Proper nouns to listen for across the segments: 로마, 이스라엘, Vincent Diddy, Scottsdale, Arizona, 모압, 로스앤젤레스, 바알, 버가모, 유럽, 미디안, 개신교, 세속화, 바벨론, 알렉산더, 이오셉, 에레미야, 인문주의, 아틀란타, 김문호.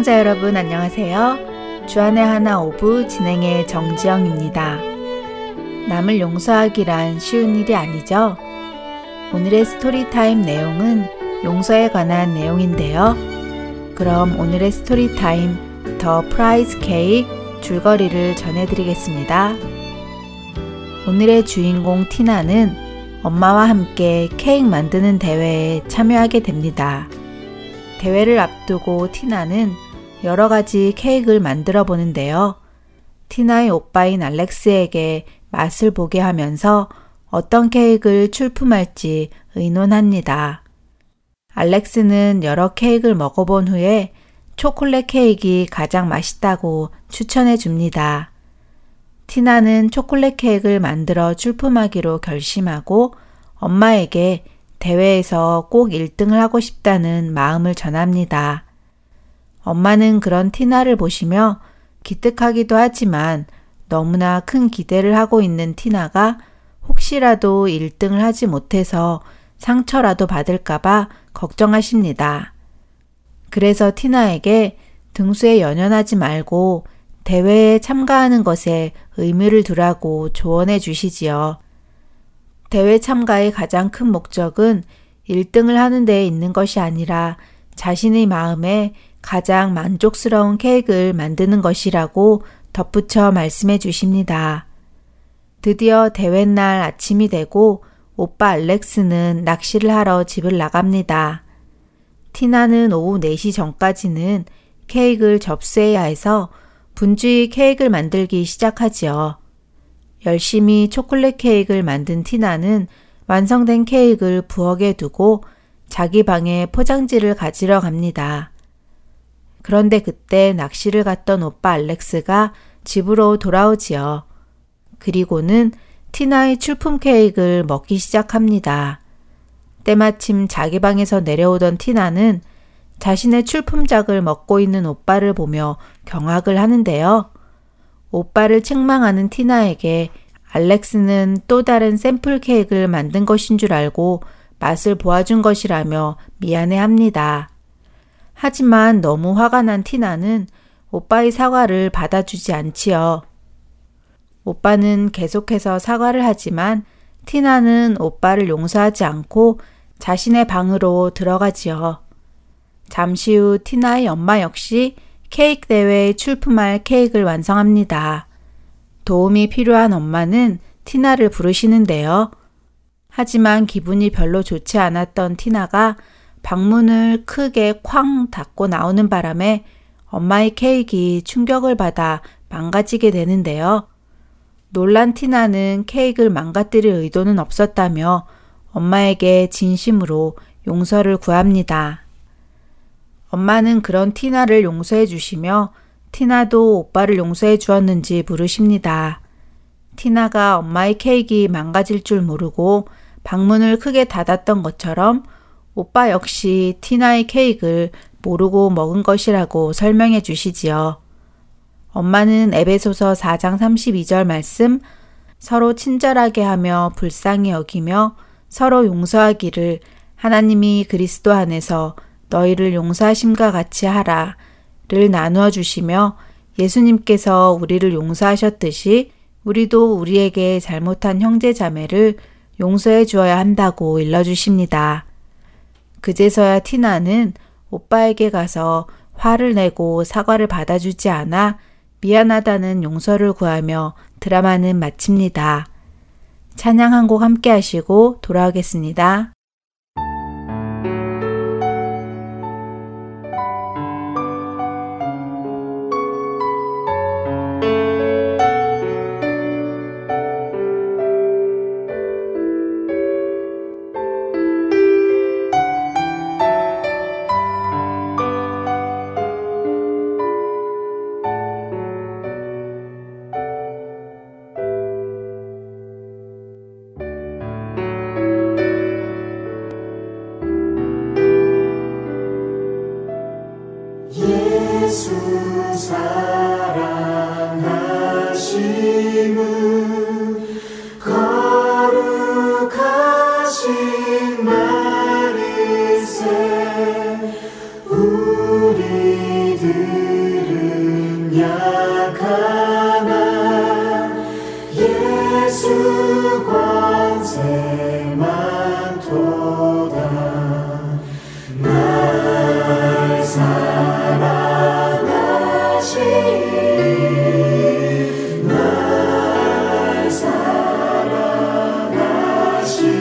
애청자 여러분 안녕하세요. 주안의 하나 오브 진행의 정지영입니다. 남을 용서하기란 쉬운 일이 아니죠. 오늘의 스토리타임 내용은 용서에 관한 내용인데요. 그럼 오늘의 스토리타임 더 프라이스 K 줄거리를 전해드리겠습니다. 오늘의 주인공 티나는 엄마와 함께 케이크 만드는 대회에 참여하게 됩니다. 대회를 앞두고 티나는 여러 가지 케이크를 만들어 보는데요. 티나의 오빠인 알렉스에게 맛을 보게 하면서 어떤 케이크를 출품할지 의논합니다. 알렉스는 여러 케이크를 먹어본 후에 초콜릿 케이크가 가장 맛있다고 추천해 줍니다. 티나는 초콜릿 케이크를 만들어 출품하기로 결심하고 엄마에게 대회에서 꼭 1등을 하고 싶다는 마음을 전합니다. 엄마는 그런 티나를 보시며 기특하기도 하지만 너무나 큰 기대를 하고 있는 티나가 혹시라도 1등을 하지 못해서 상처라도 받을까봐 걱정하십니다. 그래서 티나에게 등수에 연연하지 말고 대회에 참가하는 것에 의미를 두라고 조언해 주시지요. 대회 참가의 가장 큰 목적은 1등을 하는 데에 있는 것이 아니라 자신의 마음에 가장 만족스러운 케이크를 만드는 것이라고 덧붙여 말씀해 주십니다. 드디어 대회 날 아침이 되고 오빠 알렉스는 낚시를 하러 집을 나갑니다. 티나는 오후 4시 전까지는 케이크를 접수해야 해서 분주히 케이크를 만들기 시작하지요. 열심히 초콜릿 케이크를 만든 티나는 완성된 케이크를 부엌에 두고 자기 방에 포장지를 가지러 갑니다. 그런데 그때 낚시를 갔던 오빠 알렉스가 집으로 돌아오지요. 그리고는 티나의 출품 케이크를 먹기 시작합니다. 때마침 자기 방에서 내려오던 티나는 자신의 출품작을 먹고 있는 오빠를 보며 경악을 하는데요. 오빠를 책망하는 티나에게 알렉스는 또 다른 샘플 케이크를 만든 것인 줄 알고 맛을 보아준 것이라며 미안해합니다. 하지만 너무 화가 난 티나는 오빠의 사과를 받아주지 않지요. 오빠는 계속해서 사과를 하지만 티나는 오빠를 용서하지 않고 자신의 방으로 들어가지요. 잠시 후 티나의 엄마 역시 케이크 대회에 출품할 케이크를 완성합니다. 도움이 필요한 엄마는 티나를 부르시는데요. 하지만 기분이 별로 좋지 않았던 티나가 방문을 크게 쾅 닫고 나오는 바람에 엄마의 케이크가 충격을 받아 망가지게 되는데요. 놀란 티나는 케이크를 망가뜨릴 의도는 없었다며 엄마에게 진심으로 용서를 구합니다. 엄마는 그런 티나를 용서해 주시며 티나도 오빠를 용서해 주었는지 물으십니다. 티나가 엄마의 케이크가 망가질 줄 모르고 방문을 크게 닫았던 것처럼 오빠 역시 티나의 케이크를 모르고 먹은 것이라고 설명해 주시지요. 엄마는 에베소서 4장 32절 말씀 서로 친절하게 하며 불쌍히 여기며 서로 용서하기를 하나님이 그리스도 안에서 너희를 용서하심과 같이 하라를 나누어 주시며 예수님께서 우리를 용서하셨듯이 우리도 우리에게 잘못한 형제 자매를 용서해 주어야 한다고 일러주십니다. 그제서야 티나는 오빠에게 가서 화를 내고 사과를 받아주지 않아 미안하다는 용서를 구하며 드라마는 마칩니다. 찬양 한 곡 함께 하시고 돌아오겠습니다. 우리들 예수 권세만 도다 날 사랑하시니 날 사랑하시니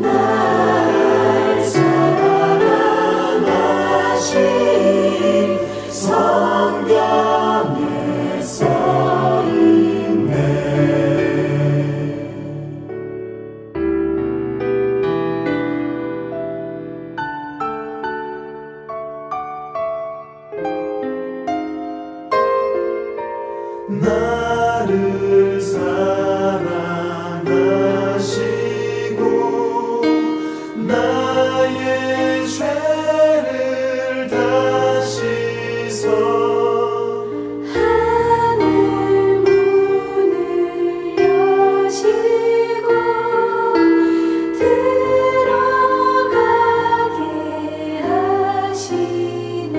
날 사랑하시니 성경에 나를 사랑하시고 나의 죄를 다 씻어 하늘 문을 여시고 들어가게 하시네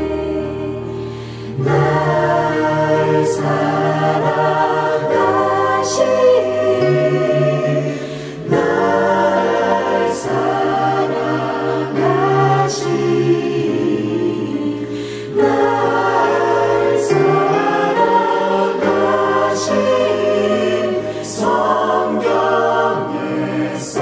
날 사랑하시니 날 사랑하시니 날 사랑하시니 성경에 써있는 날 사랑하시니 날 사랑하시니 날 사랑하시니 성경에 써있네.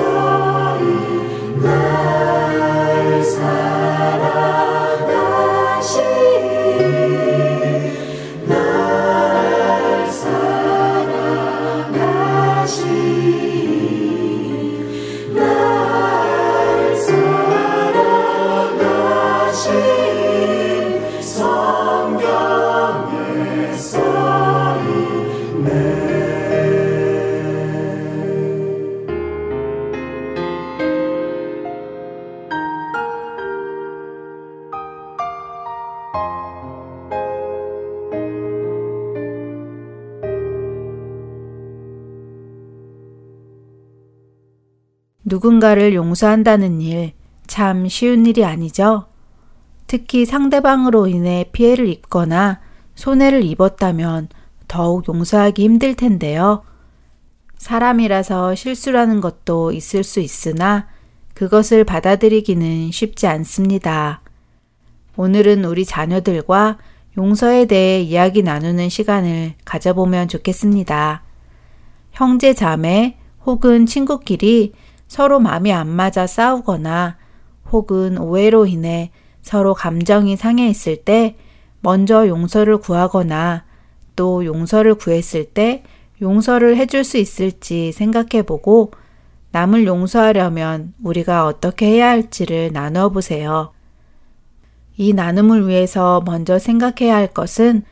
누군가를 용서한다는 일, 참 쉬운 일이 아니죠? 특히 상대방으로 인해 피해를 입거나 손해를 입었다면 더욱 용서하기 힘들 텐데요. 사람이라서 실수라는 것도 있을 수 있으나 그것을 받아들이기는 쉽지 않습니다. 오늘은 우리 자녀들과 용서에 대해 이야기 나누는 시간을 가져보면 좋겠습니다. 형제, 자매 혹은 친구끼리 서로 마음이 안 맞아 싸우거나 혹은 오해로 인해 서로 감정이 상해했을 때 먼저 용서를 구하거나 또 용서를 구했을 때 용서를 해줄 수 있을지 생각해보고 남을 용서하려면 우리가 어떻게 해야 할지를 나누어 보세요. 이 나눔을 위해서 먼저 생각해야 할 것은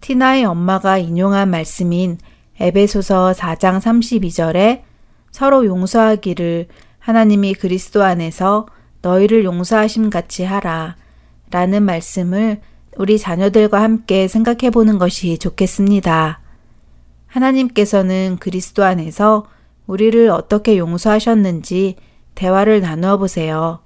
티나의 엄마가 인용한 말씀인 에베소서 4장 32절에 서로 용서하기를 하나님이 그리스도 안에서 너희를 용서하심 같이 하라 라는 말씀을 우리 자녀들과 함께 생각해 보는 것이 좋겠습니다. 하나님께서는 그리스도 안에서 우리를 어떻게 용서하셨는지 대화를 나누어 보세요.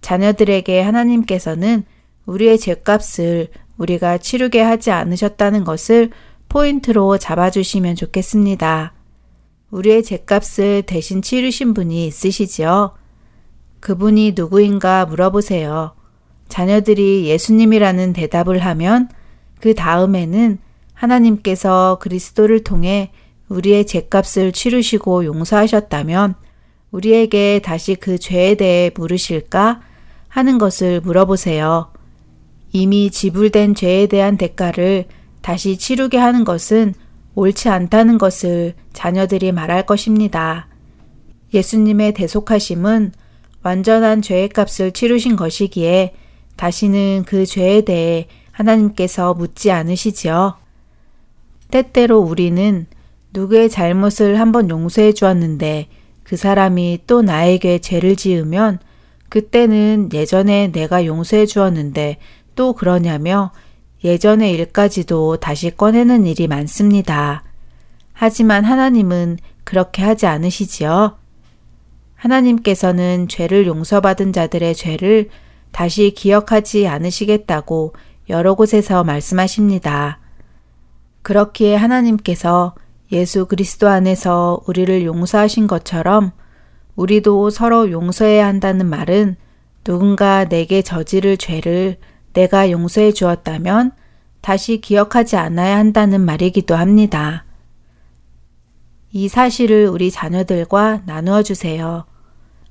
자녀들에게 하나님께서는 우리의 죄값을 우리가 치르게 하지 않으셨다는 것을 포인트로 잡아주시면 좋겠습니다. 우리의 죄값을 대신 치르신 분이 있으시지요? 그분이 누구인가 물어보세요. 자녀들이 예수님이라는 대답을 하면 그 다음에는 하나님께서 그리스도를 통해 우리의 죄값을 치르시고 용서하셨다면 우리에게 다시 그 죄에 대해 물으실까 하는 것을 물어보세요. 이미 지불된 죄에 대한 대가를 다시 치르게 하는 것은 옳지 않다는 것을 자녀들이 말할 것입니다. 예수님의 대속하심은 완전한 죄의 값을 치르신 것이기에 다시는 그 죄에 대해 하나님께서 묻지 않으시지요. 때때로 우리는 누구의 잘못을 한번 용서해 주었는데 그 사람이 또 나에게 죄를 지으면 그때는 예전에 내가 용서해 주었는데 또 그러냐며 예전의 일까지도 다시 꺼내는 일이 많습니다. 하지만 하나님은 그렇게 하지 않으시지요? 하나님께서는 죄를 용서받은 자들의 죄를 다시 기억하지 않으시겠다고 여러 곳에서 말씀하십니다. 그렇기에 하나님께서 예수 그리스도 안에서 우리를 용서하신 것처럼 우리도 서로 용서해야 한다는 말은 누군가 내게 저지를 죄를 내가 용서해 주었다면 다시 기억하지 않아야 한다는 말이기도 합니다. 이 사실을 우리 자녀들과 나누어 주세요.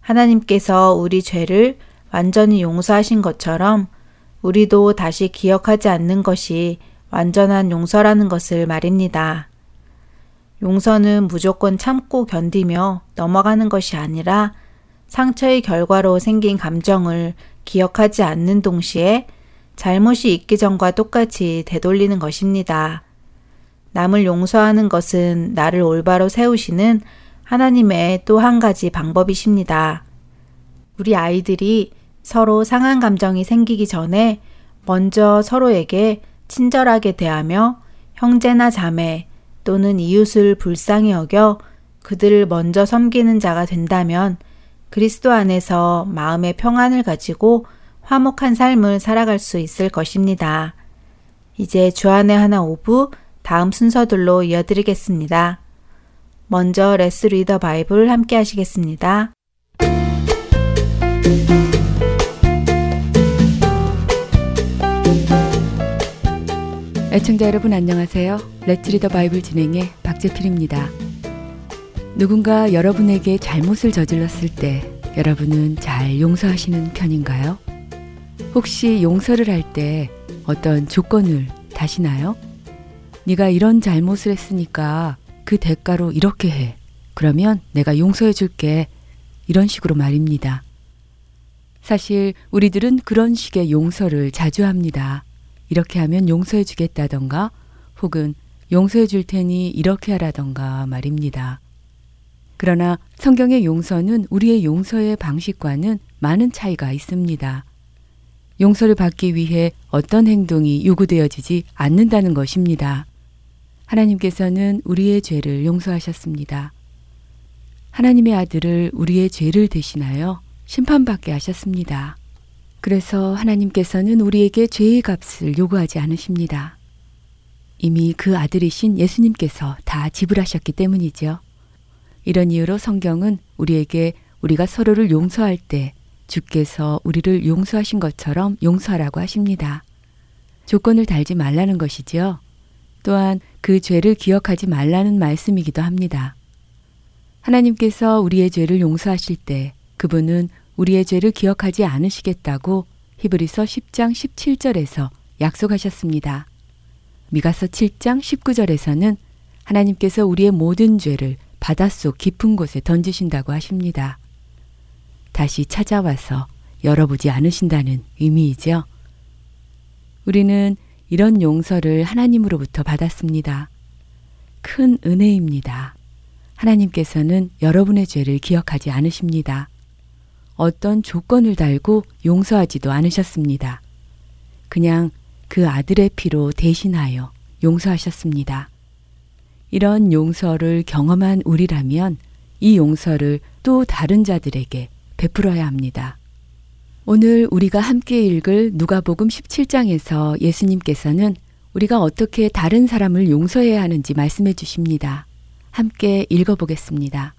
하나님께서 우리 죄를 완전히 용서하신 것처럼 우리도 다시 기억하지 않는 것이 완전한 용서라는 것을 말입니다. 용서는 무조건 참고 견디며 넘어가는 것이 아니라 상처의 결과로 생긴 감정을 기억하지 않는 동시에 잘못이 있기 전과 똑같이 되돌리는 것입니다. 남을 용서하는 것은 나를 올바로 세우시는 하나님의 또 한 가지 방법이십니다. 우리 아이들이 서로 상한 감정이 생기기 전에 먼저 서로에게 친절하게 대하며 형제나 자매 또는 이웃을 불쌍히 여겨 그들을 먼저 섬기는 자가 된다면 그리스도 안에서 마음의 평안을 가지고 화목한 삶을 살아갈 수 있을 것입니다. 이제 주안의 하나 5부 다음 순서들로 이어드리겠습니다. 먼저 Let's Read the Bible 함께 하시겠습니다. 애청자 여러분 안녕하세요. Let's Read the Bible 진행의 박재필입니다. 누군가 여러분에게 잘못을 저질렀을 때 여러분은 잘 용서하시는 편인가요? 혹시 용서를 할 때 어떤 조건을 다시나요? 네가 이런 잘못을 했으니까 그 대가로 이렇게 해. 그러면 내가 용서해 줄게. 이런 식으로 말입니다. 사실 우리들은 그런 식의 용서를 자주 합니다. 이렇게 하면 용서해 주겠다던가 혹은 용서해 줄 테니 이렇게 하라던가 말입니다. 그러나 성경의 용서는 우리의 용서의 방식과는 많은 차이가 있습니다. 용서를 받기 위해 어떤 행동이 요구되어지지 않는다는 것입니다. 하나님께서는 우리의 죄를 용서하셨습니다. 하나님의 아들을 우리의 죄를 대신하여 심판받게 하셨습니다. 그래서 하나님께서는 우리에게 죄의 값을 요구하지 않으십니다. 이미 그 아들이신 예수님께서 다 지불하셨기 때문이죠. 이런 이유로 성경은 우리에게 우리가 서로를 용서할 때 주께서 우리를 용서하신 것처럼 용서하라고 하십니다. 조건을 달지 말라는 것이지요. 또한 그 죄를 기억하지 말라는 말씀이기도 합니다. 하나님께서 우리의 죄를 용서하실 때 그분은 우리의 죄를 기억하지 않으시겠다고 히브리서 10장 17절에서 약속하셨습니다. 미가서 7장 19절에서는 하나님께서 우리의 모든 죄를 바닷속 깊은 곳에 던지신다고 하십니다. 다시 찾아와서 열어보지 않으신다는 의미이죠. 우리는 이런 용서를 하나님으로부터 받았습니다. 큰 은혜입니다. 하나님께서는 여러분의 죄를 기억하지 않으십니다. 어떤 조건을 달고 용서하지도 않으셨습니다. 그냥 그 아들의 피로 대신하여 용서하셨습니다. 이런 용서를 경험한 우리라면 이 용서를 또 다른 자들에게 베풀어야 합니다. 오늘 우리가 함께 읽을 누가복음 17장에서 예수님께서는 우리가 어떻게 다른 사람을 용서해야 하는지 말씀해 주십니다. 함께 읽어보겠습니다.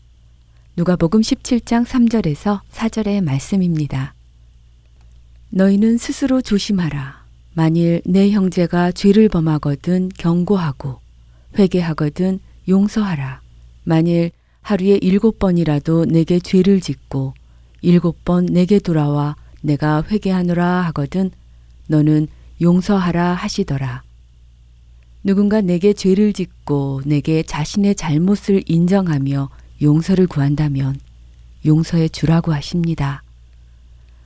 누가복음 17장 3절에서 4절의 말씀입니다. 너희는 스스로 조심하라. 만일 내 형제가 죄를 범하거든 경고하고 회개하거든 용서하라. 만일 하루에 7번이라도 내게 죄를 짓고 7번 내게 돌아와 내가 회개하노라 하거든 너는 용서하라 하시더라. 누군가 내게 죄를 짓고 내게 자신의 잘못을 인정하며 용서를 구한다면 용서해 주라고 하십니다.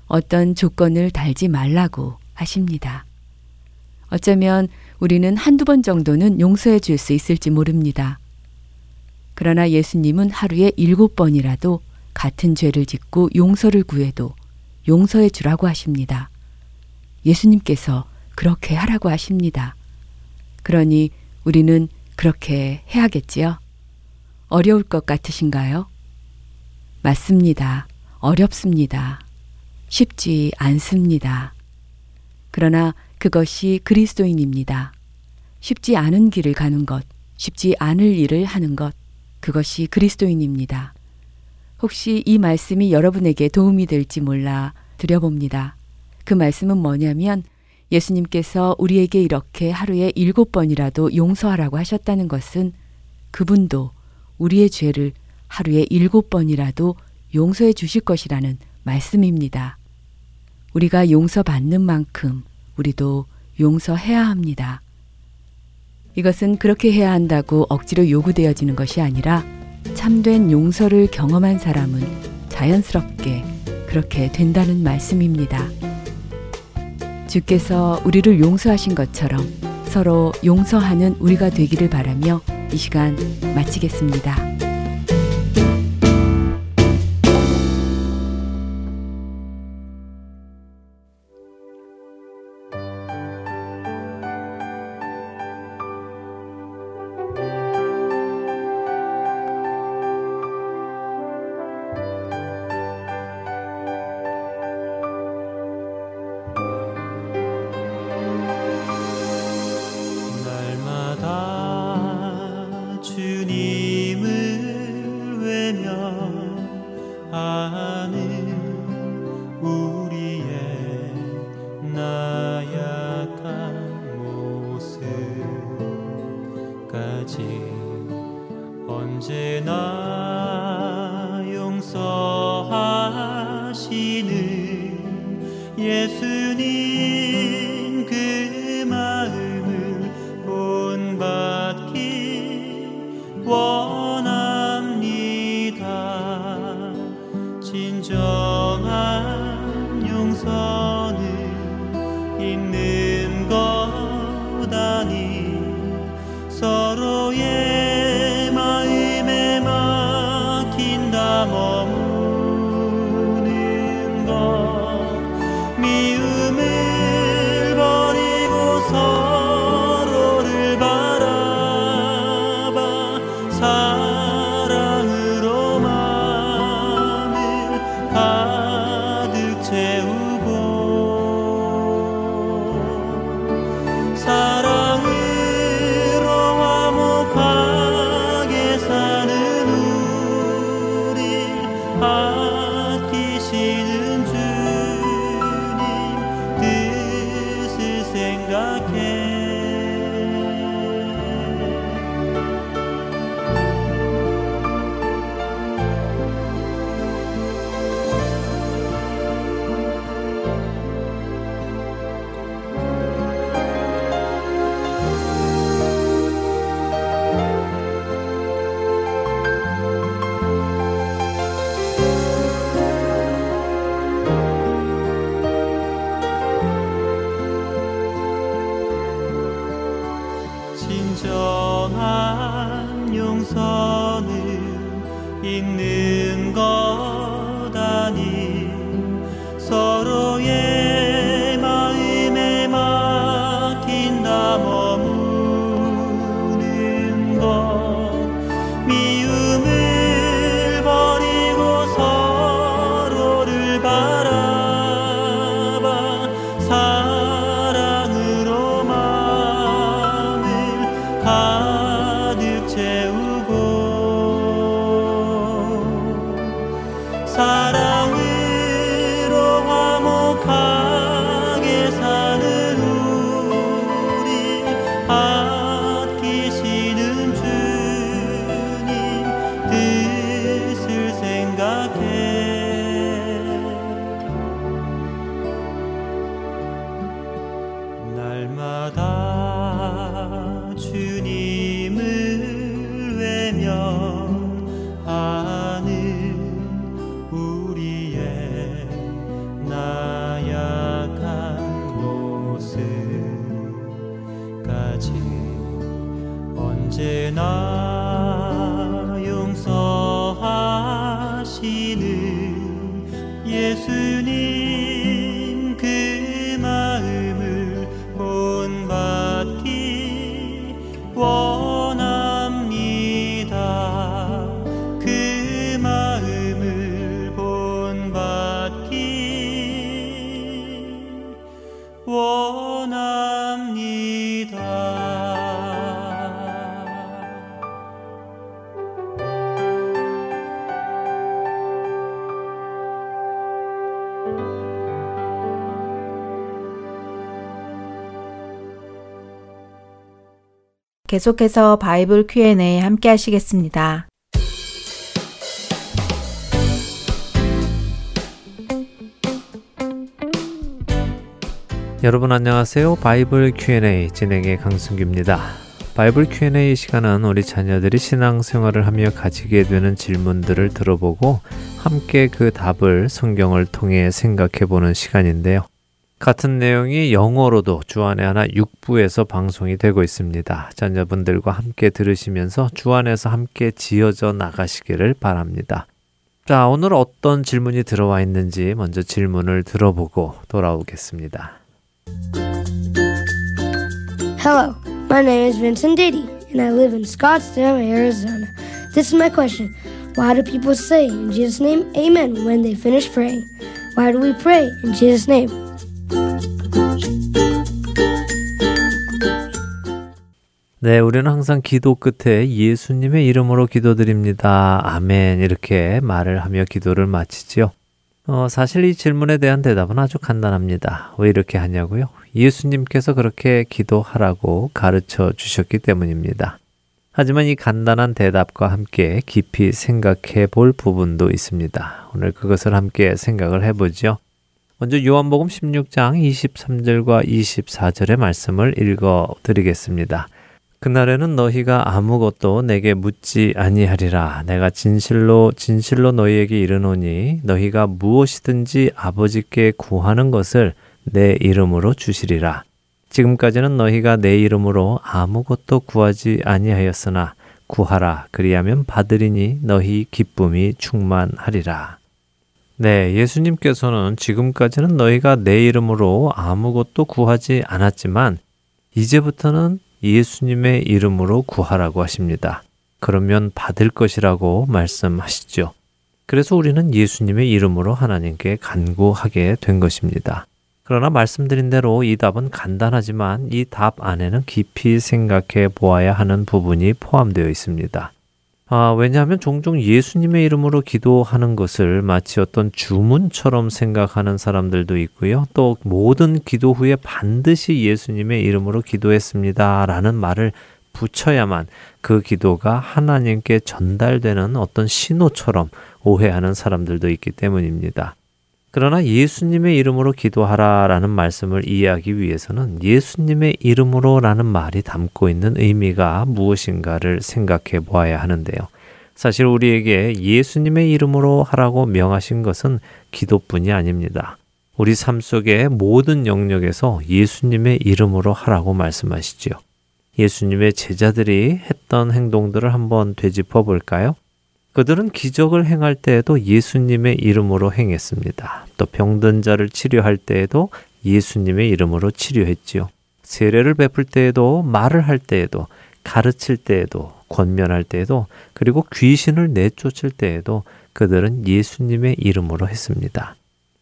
어떤 조건을 달지 말라고 하십니다. 어쩌면 우리는 한두 번 정도는 용서해 줄 수 있을지 모릅니다. 그러나 예수님은 하루에 7번이라도 같은 죄를 짓고 용서를 구해도 용서해 주라고 하십니다. 예수님께서 그렇게 하라고 하십니다. 그러니 우리는 그렇게 해야겠지요? 어려울 것 같으신가요? 맞습니다. 어렵습니다. 쉽지 않습니다. 그러나 그것이 그리스도인입니다. 쉽지 않은 길을 가는 것, 쉽지 않을 일을 하는 것, 그것이 그리스도인입니다. 혹시 이 말씀이 여러분에게 도움이 될지 몰라 드려봅니다. 그 말씀은 뭐냐면 예수님께서 우리에게 이렇게 하루에 7번이라도 용서하라고 하셨다는 것은 그분도 우리의 죄를 하루에 7번이라도 용서해 주실 것이라는 말씀입니다. 우리가 용서받는 만큼 우리도 용서해야 합니다. 이것은 그렇게 해야 한다고 억지로 요구되어지는 것이 아니라 참된 용서를 경험한 사람은 자연스럽게 그렇게 된다는 말씀입니다. 주께서 우리를 용서하신 것처럼 서로 용서하는 우리가 되기를 바라며 이 시간 마치겠습니다. 원합니다. 계속해서 바이블 Q&A 함께 하시겠습니다. 여러분 안녕하세요. 바이블 Q&A 진행의 강승규입니다. 바이블 Q&A 시간은 우리 자녀들이 신앙생활을 하며 가지게 되는 질문들을 들어보고 함께 그 답을 성경을 통해 생각해보는 시간인데요. 같은 내용이 영어로도 주안의 하나 6부에서 방송이 되고 있습니다. 자녀분들과 함께 들으시면서 주안에서 함께 지어져 나가시기를 바랍니다. 자, 오늘 어떤 질문이 들어와 있는지 먼저 질문을 들어보고 돌아오겠습니다. Hello, my name is Vincent Diddy, and I live in Scottsdale, Arizona. This is my question. Why do people say in Jesus' name, Amen, when they finish praying? Why do we pray in Jesus' name? 네, 우리는 항상 기도 끝에 예수님의 이름으로 기도드립니다. 아멘. 이렇게 말을 하며 기도를 마치지요. 사실 이 질문에 대한 대답은 아주 간단합니다. 왜 이렇게 하냐고요? 예수님께서 그렇게 기도하라고 가르쳐 주셨기 때문입니다. 하지만 이 간단한 대답과 함께 깊이 생각해 볼 부분도 있습니다. 오늘 그것을 함께 생각을 해보죠. 먼저 요한복음 16장 23절과 24절의 말씀을 읽어드리겠습니다. 그날에는 너희가 아무것도 내게 묻지 아니하리라. 내가 진실로 너희에게 이르노니 너희가 무엇이든지 아버지께 구하는 것을 내 이름으로 주시리라. 지금까지는 너희가 내 이름으로 아무것도 구하지 아니하였으나 구하라. 그리하면 받으리니 너희 기쁨이 충만하리라. 네, 예수님께서는 지금까지는 너희가 내 이름으로 아무것도 구하지 않았지만 이제부터는 예수님의 이름으로 구하라고 하십니다. 그러면 받을 것이라고 말씀하시죠. 그래서 우리는 예수님의 이름으로 하나님께 간구하게 된 것입니다. 그러나 말씀드린 대로 이 답은 간단하지만 이 답 안에는 깊이 생각해 보아야 하는 부분이 포함되어 있습니다. 왜냐하면 종종 예수님의 이름으로 기도하는 것을 마치 어떤 주문처럼 생각하는 사람들도 있고요. 또 모든 기도 후에 반드시 예수님의 이름으로 기도했습니다 라는 말을 붙여야만 그 기도가 하나님께 전달되는 어떤 신호처럼 오해하는 사람들도 있기 때문입니다. 그러나 예수님의 이름으로 기도하라 라는 말씀을 이해하기 위해서는 예수님의 이름으로 라는 말이 담고 있는 의미가 무엇인가를 생각해 보아야 하는데요. 사실 우리에게 예수님의 이름으로 하라고 명하신 것은 기도뿐이 아닙니다. 우리 삶 속의 모든 영역에서 예수님의 이름으로 하라고 말씀하시지요. 예수님의 제자들이 했던 행동들을 한번 되짚어 볼까요? 그들은 기적을 행할 때에도 예수님의 이름으로 행했습니다. 또 병든 자를 치료할 때에도 예수님의 이름으로 치료했지요. 세례를 베풀 때에도, 말을 할 때에도, 가르칠 때에도, 권면할 때에도, 그리고 귀신을 내쫓을 때에도 그들은 예수님의 이름으로 했습니다.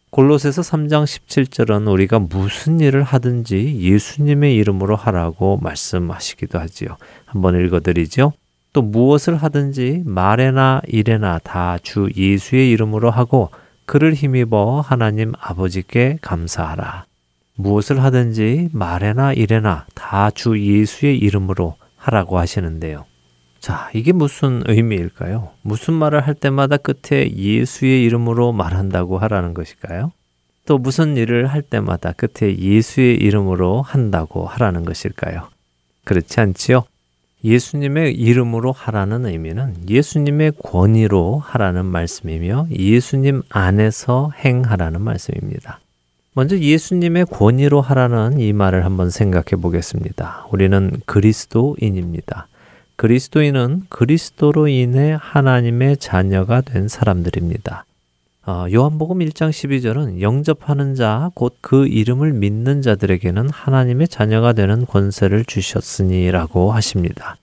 골로새서 3장 17절은 우리가 무슨 일을 하든지 예수님의 이름으로 하라고 말씀하시기도 하지요. 한번 읽어드리죠. 또 무엇을 하든지 말에나 일에나 다 주 예수의 이름으로 하고 그를 힘입어 하나님 아버지께 감사하라. 무엇을 하든지 말에나 일에나 다 주 예수의 이름으로 하라고 하시는데요. 자, 이게 무슨 의미일까요? 무슨 말을 할 때마다 끝에 예수의 이름으로 말한다고 하라는 것일까요? 또 무슨 일을 할 때마다 끝에 예수의 이름으로 한다고 하라는 것일까요? 그렇지 않지요? 예수님의 이름으로 하라는 의미는 예수님의 권위로 하라는 말씀이며 예수님 안에서 행하라는 말씀입니다. 먼저 예수님의 권위로 하라는 이 말을 한번 생각해 보겠습니다. 우리는 그리스도인입니다. 그리스도인은 그리스도로 인해 하나님의 자녀가 된 사람들입니다. 요한복음 1장 12절은 영접하는 자 곧 그 이름을 믿는 자들에게는 하나님의 자녀가 되는 권세를 주셨으니라고 하십니다.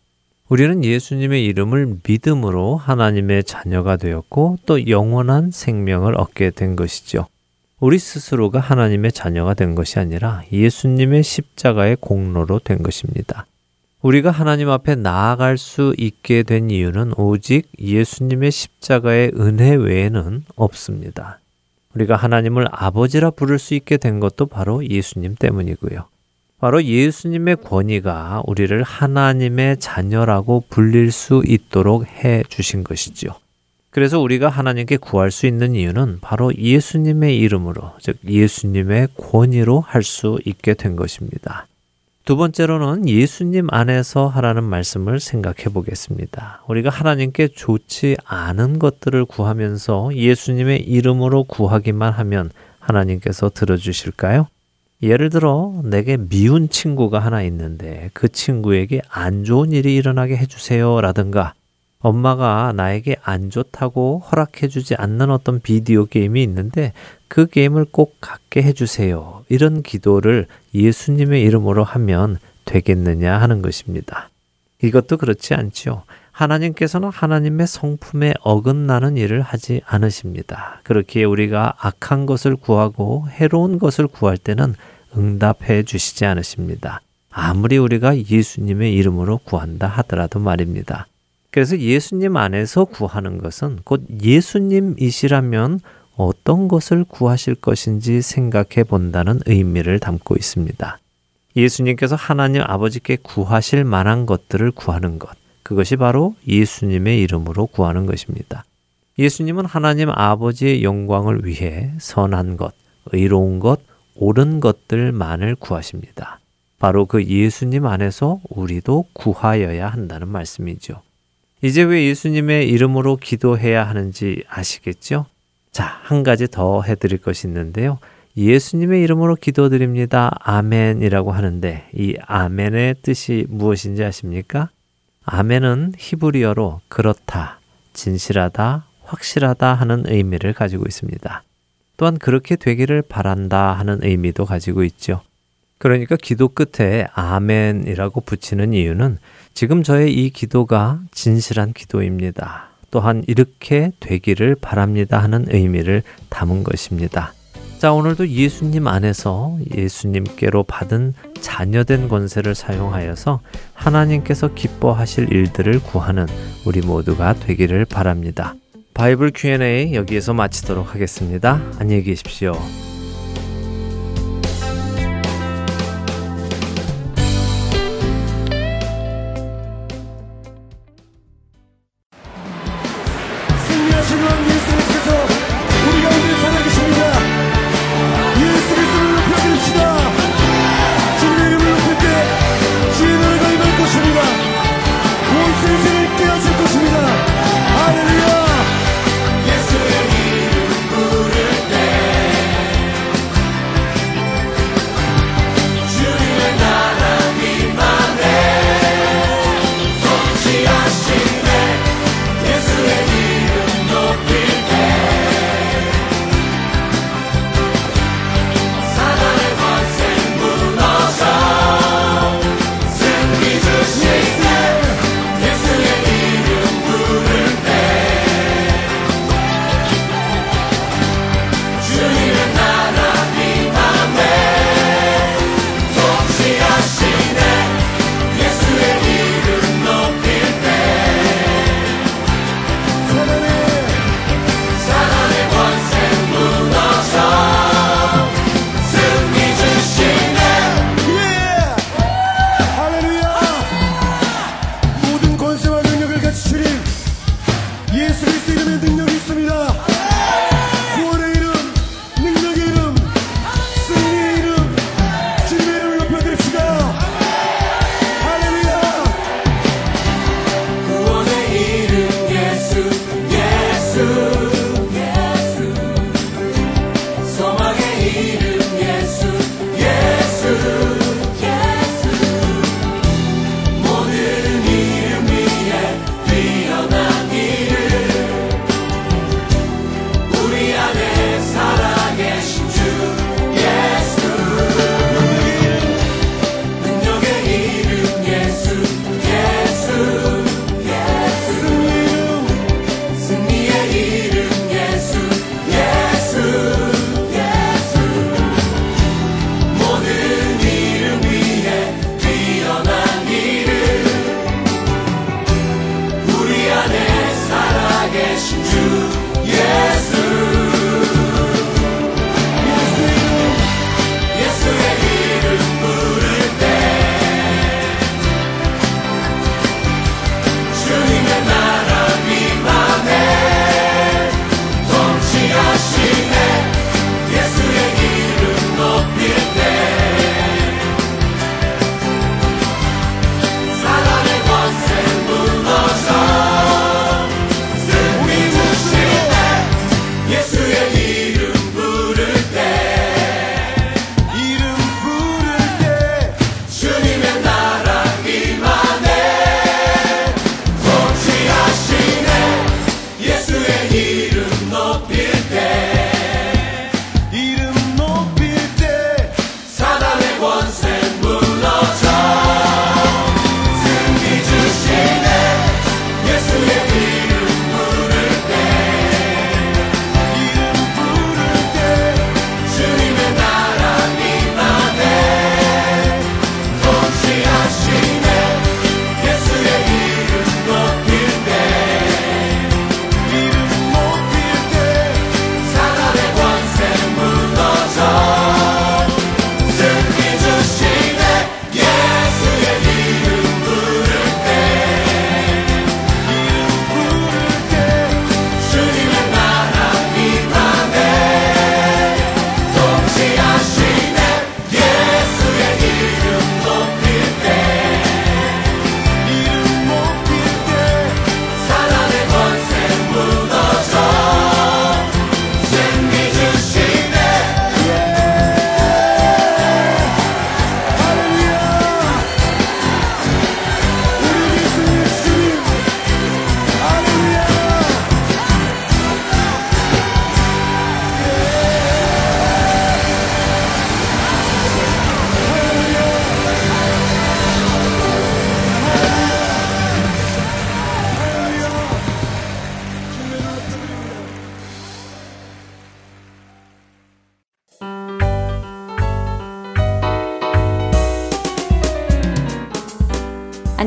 우리는 예수님의 이름을 믿음으로 하나님의 자녀가 되었고 또 영원한 생명을 얻게 된 것이죠. 우리 스스로가 하나님의 자녀가 된 것이 아니라 예수님의 십자가의 공로로 된 것입니다. 우리가 하나님 앞에 나아갈 수 있게 된 이유는 오직 예수님의 십자가의 은혜 외에는 없습니다. 우리가 하나님을 아버지라 부를 수 있게 된 것도 바로 예수님 때문이고요. 바로 예수님의 권위가 우리를 하나님의 자녀라고 불릴 수 있도록 해 주신 것이지요. 그래서 우리가 하나님께 구할 수 있는 이유는 바로 예수님의 이름으로, 즉 예수님의 권위로 할 수 있게 된 것입니다. 두 번째로는 예수님 안에서 하라는 말씀을 생각해 보겠습니다. 우리가 하나님께 좋지 않은 것들을 구하면서 예수님의 이름으로 구하기만 하면 하나님께서 들어주실까요? 예를 들어 내게 미운 친구가 하나 있는데 그 친구에게 안 좋은 일이 일어나게 해주세요 라든가, 엄마가 나에게 안 좋다고 허락해주지 않는 어떤 비디오 게임이 있는데 그 게임을 꼭 갖게 해주세요. 이런 기도를 예수님의 이름으로 하면 되겠느냐 하는 것입니다. 이것도 그렇지 않지요. 하나님께서는 하나님의 성품에 어긋나는 일을 하지 않으십니다. 그렇기에 우리가 악한 것을 구하고 해로운 것을 구할 때는 응답해 주시지 않으십니다. 아무리 우리가 예수님의 이름으로 구한다 하더라도 말입니다. 그래서 예수님 안에서 구하는 것은 곧 예수님이시라면 어떤 것을 구하실 것인지 생각해 본다는 의미를 담고 있습니다. 예수님께서 하나님 아버지께 구하실 만한 것들을 구하는 것, 그것이 바로 예수님의 이름으로 구하는 것입니다. 예수님은 하나님 아버지의 영광을 위해 선한 것, 의로운 것, 옳은 것들만을 구하십니다. 바로 그 예수님 안에서 우리도 구하여야 한다는 말씀이죠. 이제 왜 예수님의 이름으로 기도해야 하는지 아시겠죠? 자, 한 가지 더 해드릴 것이 있는데요. 예수님의 이름으로 기도드립니다. 아멘이라고 하는데 이 아멘의 뜻이 무엇인지 아십니까? 아멘은 히브리어로 그렇다, 진실하다, 확실하다 하는 의미를 가지고 있습니다. 또한 그렇게 되기를 바란다 하는 의미도 가지고 있죠. 그러니까 기도 끝에 아멘이라고 붙이는 이유는 지금 저의 이 기도가 진실한 기도입니다. 또한 이렇게 되기를 바랍니다 하는 의미를 담은 것입니다. 자, 오늘도 예수님 안에서 예수님께로 받은 자녀된 권세를 사용하여서 하나님께서 기뻐하실 일들을 구하는 우리 모두가 되기를 바랍니다. 바이블 Q&A 여기에서 마치도록 하겠습니다. 안녕히 계십시오. 예수의 이름 부를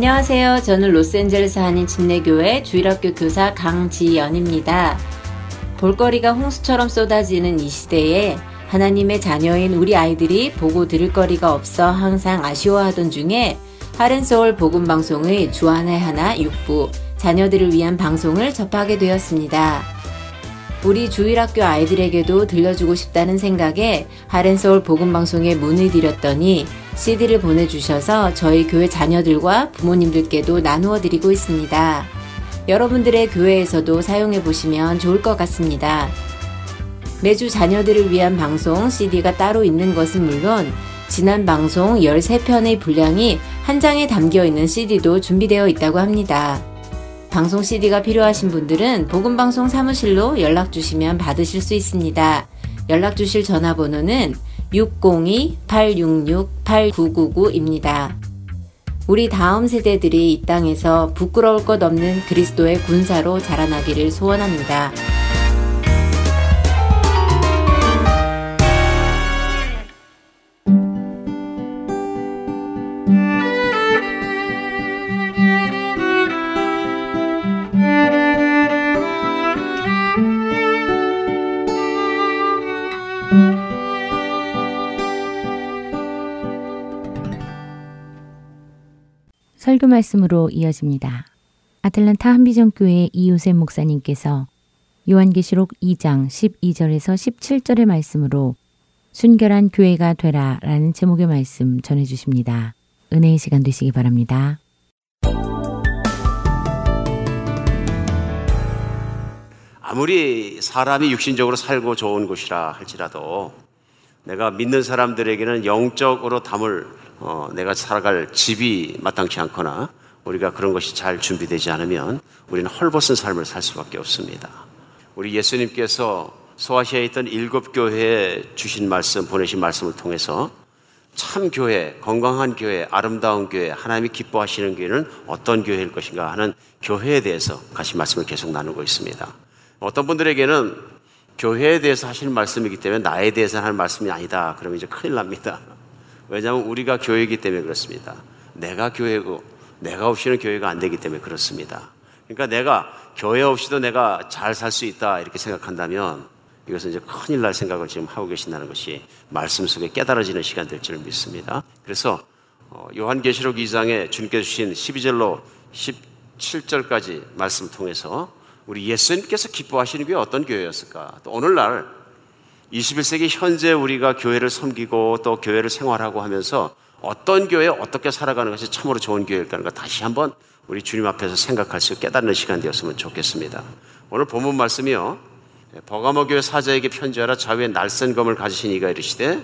안녕하세요. 저는 로스앤젤레스 한인 침례교회 주일학교 교사 강지연입니다. 볼거리가 홍수처럼 쏟아지는 이 시대에 하나님의 자녀인 우리 아이들이 보고 들을 거리가 없어 항상 아쉬워하던 중에 하렌서울 복음방송의 주안의 하나 6부 자녀들을 위한 방송을 접하게 되었습니다. 우리 주일학교 아이들에게도 들려주고 싶다는 생각에 하렌서울 복음방송에 문을 들였더니 CD를 보내주셔서 저희 교회 자녀들과 부모님들께도 나누어 드리고 있습니다. 여러분들의 교회에서도 사용해 보시면 좋을 것 같습니다. 매주 자녀들을 위한 방송 CD가 따로 있는 것은 물론 지난 방송 13편의 분량이 한 장에 담겨있는 CD도 준비되어 있다고 합니다. 방송 CD가 필요하신 분들은 복음방송 사무실로 연락주시면 받으실 수 있습니다. 연락주실 전화번호는 602-866-8999입니다. 우리 다음 세대들이 이 땅에서 부끄러울 것 없는 그리스도의 군사로 자라나기를 소원합니다. 설교 말씀으로 이어집니다. 아틀란타 한비전교회 이오셉 목사님께서 요한계시록 2장 12절에서 17절의 말씀으로 순결한 교회가 되라 라는 제목의 말씀 전해주십니다. 은혜의 시간 되시기 바랍니다. 아무리 사람이 육신적으로 살고 좋은 곳이라 할지라도 내가 믿는 사람들에게는 영적으로 담을 내가 살아갈 집이 마땅치 않거나 우리가 그런 것이 잘 준비되지 않으면 우리는 헐벗은 삶을 살 수밖에 없습니다. 우리 예수님께서 소아시아에 있던 7교회에 주신 말씀, 보내신 말씀을 통해서 참 교회, 건강한 교회, 아름다운 교회, 하나님이 기뻐하시는 교회는 어떤 교회일 것인가 하는 교회에 대해서 같이 말씀을 계속 나누고 있습니다. 어떤 분들에게는 교회에 대해서 하시는 말씀이기 때문에 나에 대해서 하는 말씀이 아니다. 그러면 이제 큰일 납니다. 왜냐하면 우리가 교회이기 때문에 그렇습니다. 내가 교회고 내가 없이는 교회가 안 되기 때문에 그렇습니다. 그러니까 내가 교회 없이도 내가 잘 살 수 있다 이렇게 생각한다면 이것은 이제 큰일 날 생각을 지금 하고 계신다는 것이 말씀 속에 깨달아지는 시간 될 줄 믿습니다. 그래서 요한계시록 2장에 주님께서 주신 12절로 17절까지 말씀을 통해서 우리 예수님께서 기뻐하시는 교회 어떤 교회였을까? 또 오늘날 21세기 현재 우리가 교회를 섬기고 또 교회를 생활하고 하면서 어떤 교회에 어떻게 살아가는 것이 참으로 좋은 교회일까 하는 것 다시 한번 우리 주님 앞에서 생각할 수 깨닫는 시간 되었으면 좋겠습니다. 오늘 본문 말씀이요. 버가모 교회 사자에게 편지하라 좌우에 날쌘 검을 가지신 이가 이르시되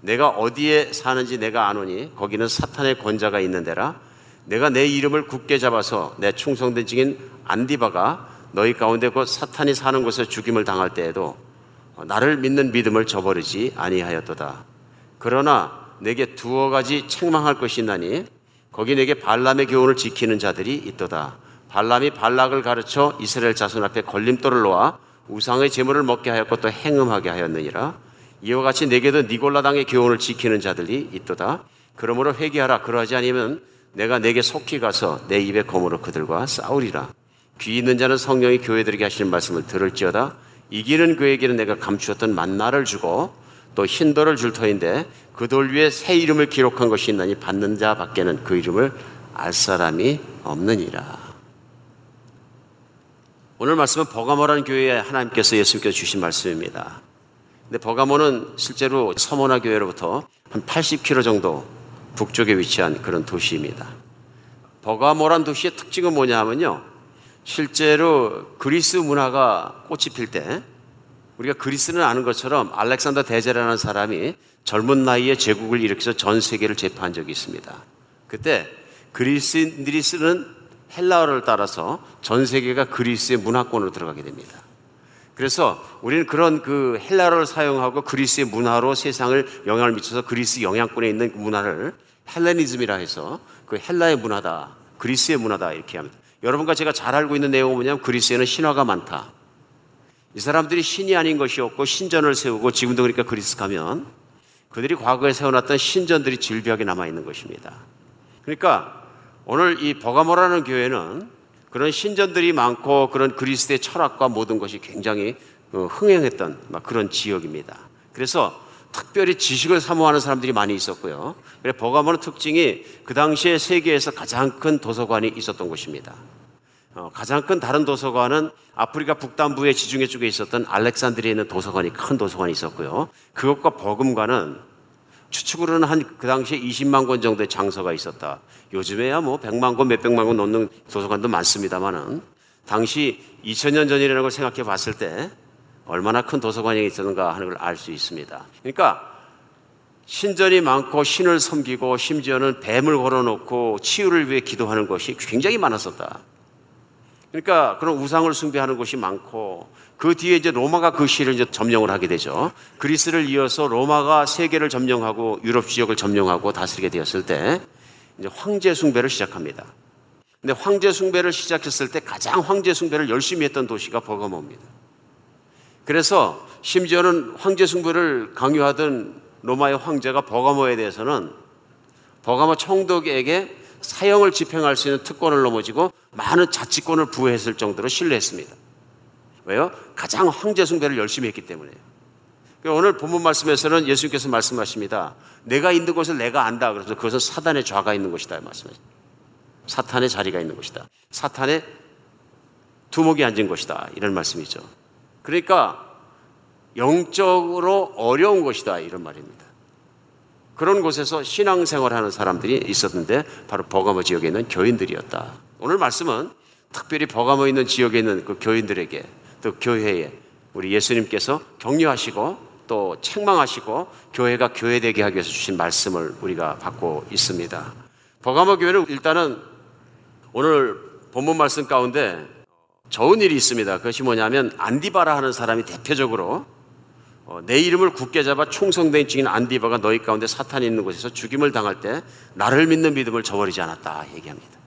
내가 어디에 사는지 내가 아노니 거기는 사탄의 권자가 있는 데라 내가 내 이름을 굳게 잡아서 내 충성된 증인 안디바가 너희 가운데 곧 사탄이 사는 곳에 죽임을 당할 때에도 나를 믿는 믿음을 저버리지 아니하였도다. 그러나 내게 두어 가지 책망할 것이 있나니 거기 내게 발람의 교훈을 지키는 자들이 있도다. 발람이 발락을 가르쳐 이스라엘 자손 앞에 걸림돌을 놓아 우상의 제물을 먹게 하였고 또 행음하게 하였느니라. 이와 같이 내게도 니골라당의 교훈을 지키는 자들이 있도다. 그러므로 회개하라. 그러하지 아니면 내가 내게 속히 가서 내 입의 검으로 그들과 싸우리라. 귀 있는 자는 성령이 교회들에게 하시는 말씀을 들을지어다. 이기는 그에게는 내가 감추었던 만나를 주고 또 흰 돌을 줄 터인데 그 돌 위에 새 이름을 기록한 것이 있나니 받는 자 밖에는 그 이름을 알 사람이 없느니라. 오늘 말씀은 버가모라는 교회에 하나님께서 예수님께서 주신 말씀입니다. 근데 버가모는 실제로 서머나 교회로부터 한 80km 정도 북쪽에 위치한 그런 도시입니다. 버가모라는 도시의 특징은 뭐냐 하면요. 실제로 그리스 문화가 꽃이 필 때 우리가 그리스는 아는 것처럼 알렉산더 대제라는 사람이 젊은 나이에 제국을 일으켜서 전 세계를 제패한 적이 있습니다. 그때 그리스인들이 쓰는 헬라어를 따라서 전 세계가 그리스의 문화권으로 들어가게 됩니다. 그래서 우리는 그런 그 헬라어를 사용하고 그리스의 문화로 세상을 영향을 미쳐서 그리스 영향권에 있는 문화를 헬레니즘이라 해서 그 헬라의 문화다, 그리스의 문화다 이렇게 합니다. 여러분과 제가 잘 알고 있는 내용은 뭐냐면 그리스에는 신화가 많다. 이 사람들이 신이 아닌 것이었고 신전을 세우고 지금도 그러니까 그리스 가면 그들이 과거에 세워놨던 신전들이 질비하게 남아있는 것입니다. 그러니까 오늘 이 버가모라는 교회는 그런 신전들이 많고 그런 그리스도의 철학과 모든 것이 굉장히 흥행했던 막 그런 지역입니다. 그래서 특별히 지식을 사모하는 사람들이 많이 있었고요. 그래서 버가모는 특징이 그 당시에 세계에서 가장 큰 도서관이 있었던 곳입니다. 가장 큰 다른 도서관은 아프리카 북단부의 지중해 쪽에 있었던 알렉산드리아에 있는 도서관이 큰 도서관이 있었고요. 그것과 버금가는 추측으로는 한 그 당시에 20만 권 정도의 장서가 있었다. 요즘에야 뭐 100만 권, 몇백만 권 넘는 도서관도 많습니다만은 당시 2000년 전이라는 걸 생각해 봤을 때 얼마나 큰 도서관이 있었는가 하는 걸 알 수 있습니다. 그러니까 신전이 많고 신을 섬기고 심지어는 뱀을 걸어놓고 치유를 위해 기도하는 것이 굉장히 많았었다. 그러니까 그런 우상을 숭배하는 곳이 많고 그 뒤에 이제 로마가 그 시를 이제 점령을 하게 되죠. 그리스를 이어서 로마가 세계를 점령하고 유럽 지역을 점령하고 다스리게 되었을 때 이제 황제 숭배를 시작합니다. 근데 황제 숭배를 시작했을 때 가장 황제 숭배를 열심히 했던 도시가 버가모입니다. 그래서 심지어는 황제 숭배를 강요하던 로마의 황제가 버가모에 대해서는 버가모 총독에게 사형을 집행할 수 있는 특권을 넘어지고 많은 자치권을 부여했을 정도로 신뢰했습니다. 왜요? 가장 황제 숭배를 열심히 했기 때문에요. 오늘 본문 말씀에서는 예수님께서 말씀하십니다. 내가 있는 곳을 내가 안다. 그래서 그것은 사단의 좌가 있는 곳이다 말씀하십니다. 사탄의 자리가 있는 곳이다. 사탄의 두목이 앉은 것이다. 이런 말씀이죠. 그러니까 영적으로 어려운 것이다. 이런 말입니다. 그런 곳에서 신앙생활하는 사람들이 있었는데 바로 버가모 지역에 있는 교인들이었다. 오늘 말씀은 특별히 버가모 있는 지역에 있는 그 교인들에게 또 교회에 우리 예수님께서 격려하시고 또 책망하시고 교회가 교회되게 하기 위해서 주신 말씀을 우리가 받고 있습니다. 버가모 교회는 일단은 오늘 본문 말씀 가운데 저은 일이 있습니다. 그것이 뭐냐면 안디바라 하는 사람이 대표적으로 내 이름을 굳게 잡아 충성된 증인 안디바가 너희 가운데 사탄이 있는 곳에서 죽임을 당할 때 나를 믿는 믿음을 저버리지 않았다 얘기합니다.